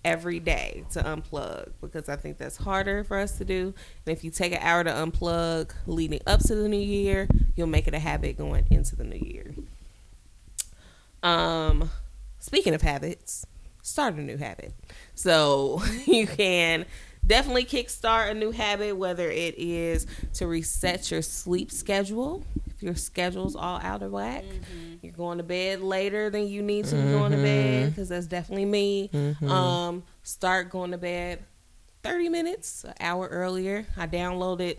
every day to unplug, because I think that's harder for us to do. And if you take an hour to unplug leading up to the new year, you'll make it a habit going into the new year. Speaking of habits, start a new habit. So you can definitely kickstart a new habit, whether it is to reset your sleep schedule. If your schedule's all out of whack, you're going to bed later than you need to be going to bed, because that's definitely me. Start going to bed 30 minutes, an hour earlier. I just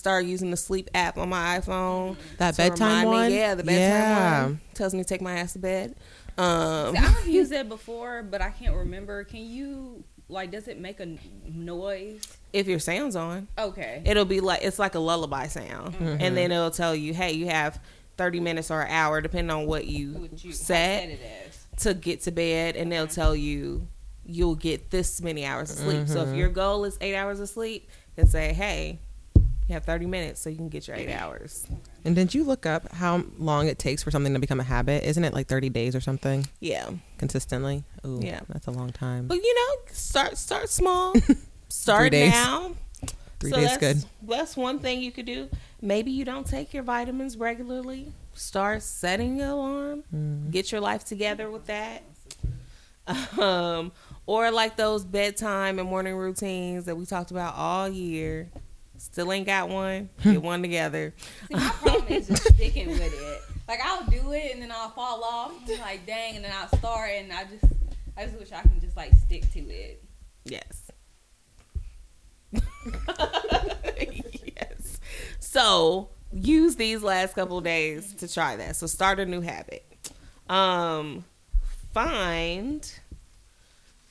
started using the sleep app on my iPhone. That bedtime one? Yeah, the bedtime one. Tells me to take my ass to bed. I've used that before, but I can't remember. Can you... Like, does it make a noise? If your sound's on. Okay. It'll be like, it's like a lullaby sound. Mm-hmm. And then it'll tell you, hey, you have 30 minutes or an hour, depending on what you set it as, to get to bed. And they'll tell you, you'll get this many hours of sleep. So if your goal is 8 hours of sleep, then say, hey, you have 30 minutes so you can get your 8 hours. Okay. And did you look up how long it takes for something to become a habit? Isn't it like 30 days or something? Yeah. Consistently? Ooh, yeah. That's a long time. But you know, start small. Start 3 days. Now. 3 days good. That's one thing you could do. Maybe you don't take your vitamins regularly. Start setting an alarm. Get your life together with that. Or like those bedtime and morning routines that we talked about all year. Still ain't got one. Get one together. See, my problem is just sticking with it. Like, I'll do it, and then I'll fall off. I'm like, dang, and then I'll start, and I just wish I can just, like, stick to it. Yes. Yes. So, use these last couple of days to try that. So, start a new habit. Find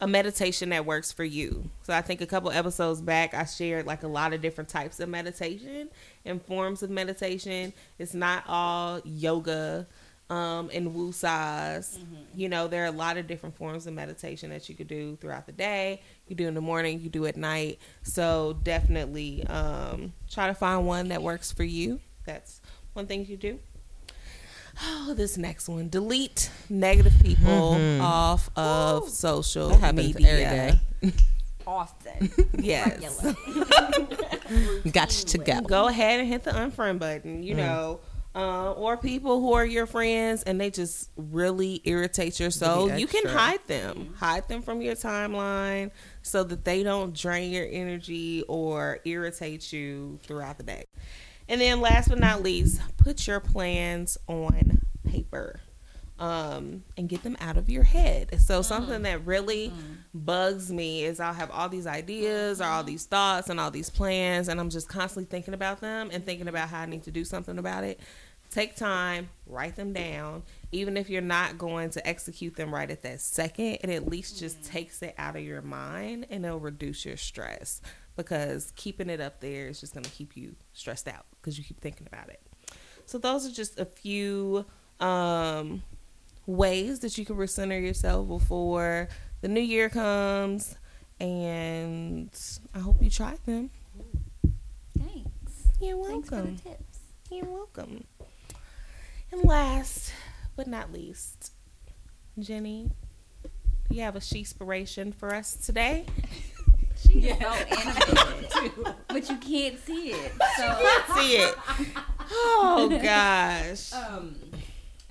a meditation that works for you. So I think a couple episodes back, I shared like a lot of different types of meditation and forms of meditation. It's not all yoga and woo-sahs. You know, there are a lot of different forms of meditation that you could do throughout the day. You do in the morning, you do at night. So definitely try to find one that works for you. That's one thing you do. Oh, this next one. Delete negative people off of social media. Every day. Often. Yes. Got to go. Go ahead and hit the unfriend button. You know, Or people who are your friends and they just really irritate your soul. You can hide them. Hide them from your timeline so that they don't drain your energy or irritate you throughout the day. And then last but not least, put your plans on paper and get them out of your head. So something that really bugs me is I'll have all these ideas or all these thoughts and all these plans, and I'm just constantly thinking about them and thinking about how I need to do something about it. Take time, write them down. Even if you're not going to execute them right at that second, it at least just takes it out of your mind and it'll reduce your stress. Because keeping it up there is just going to keep you stressed out because you keep thinking about it. So those are just a few ways that you can recenter yourself before the new year comes. And I hope you try them. Thanks. You're welcome. Thanks for the tips. You're welcome. And last but not least, Jenny, do you have a she-spiration for us today? She is so animated, too. But you can't see it. So. You can't see it. Oh, gosh.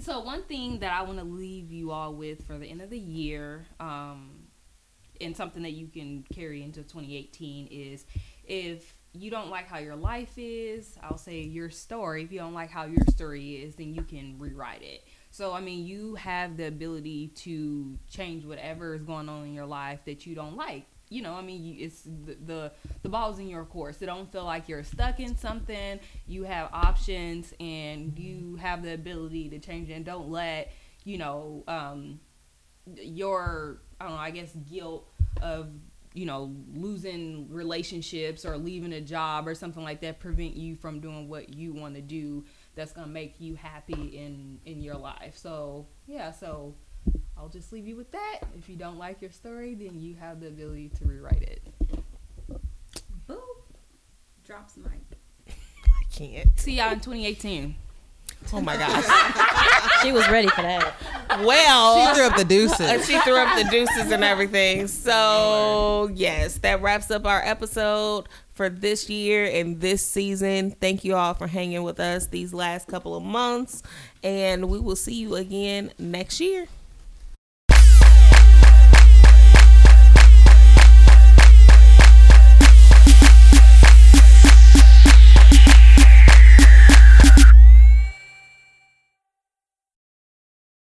So one thing that I want to leave you all with for the end of the year, and something that you can carry into 2018 is, if you don't like how your life is, I'll say your story. If you don't like how your story is, then you can rewrite it. So, I mean, you have the ability to change whatever is going on in your life that you don't like. You know, I mean, it's the ball's in your court. So don't feel like you're stuck in something. You have options and you have the ability to change it. And don't let, you know, your, I don't know, I guess guilt of, you know, losing relationships or leaving a job or something like that prevent you from doing what you want to do that's going to make you happy in your life. So, yeah, so I'll just leave you with that. If you don't like your story, then you have the ability to rewrite it. Boop. Drops mic. I can't. See y'all in 2018. Oh my gosh. She was ready for that. Well. She threw up the deuces. She threw up the deuces and everything. So, yes, that wraps up our episode for this year and this season. Thank you all for hanging with us these last couple of months. And we will see you again next year.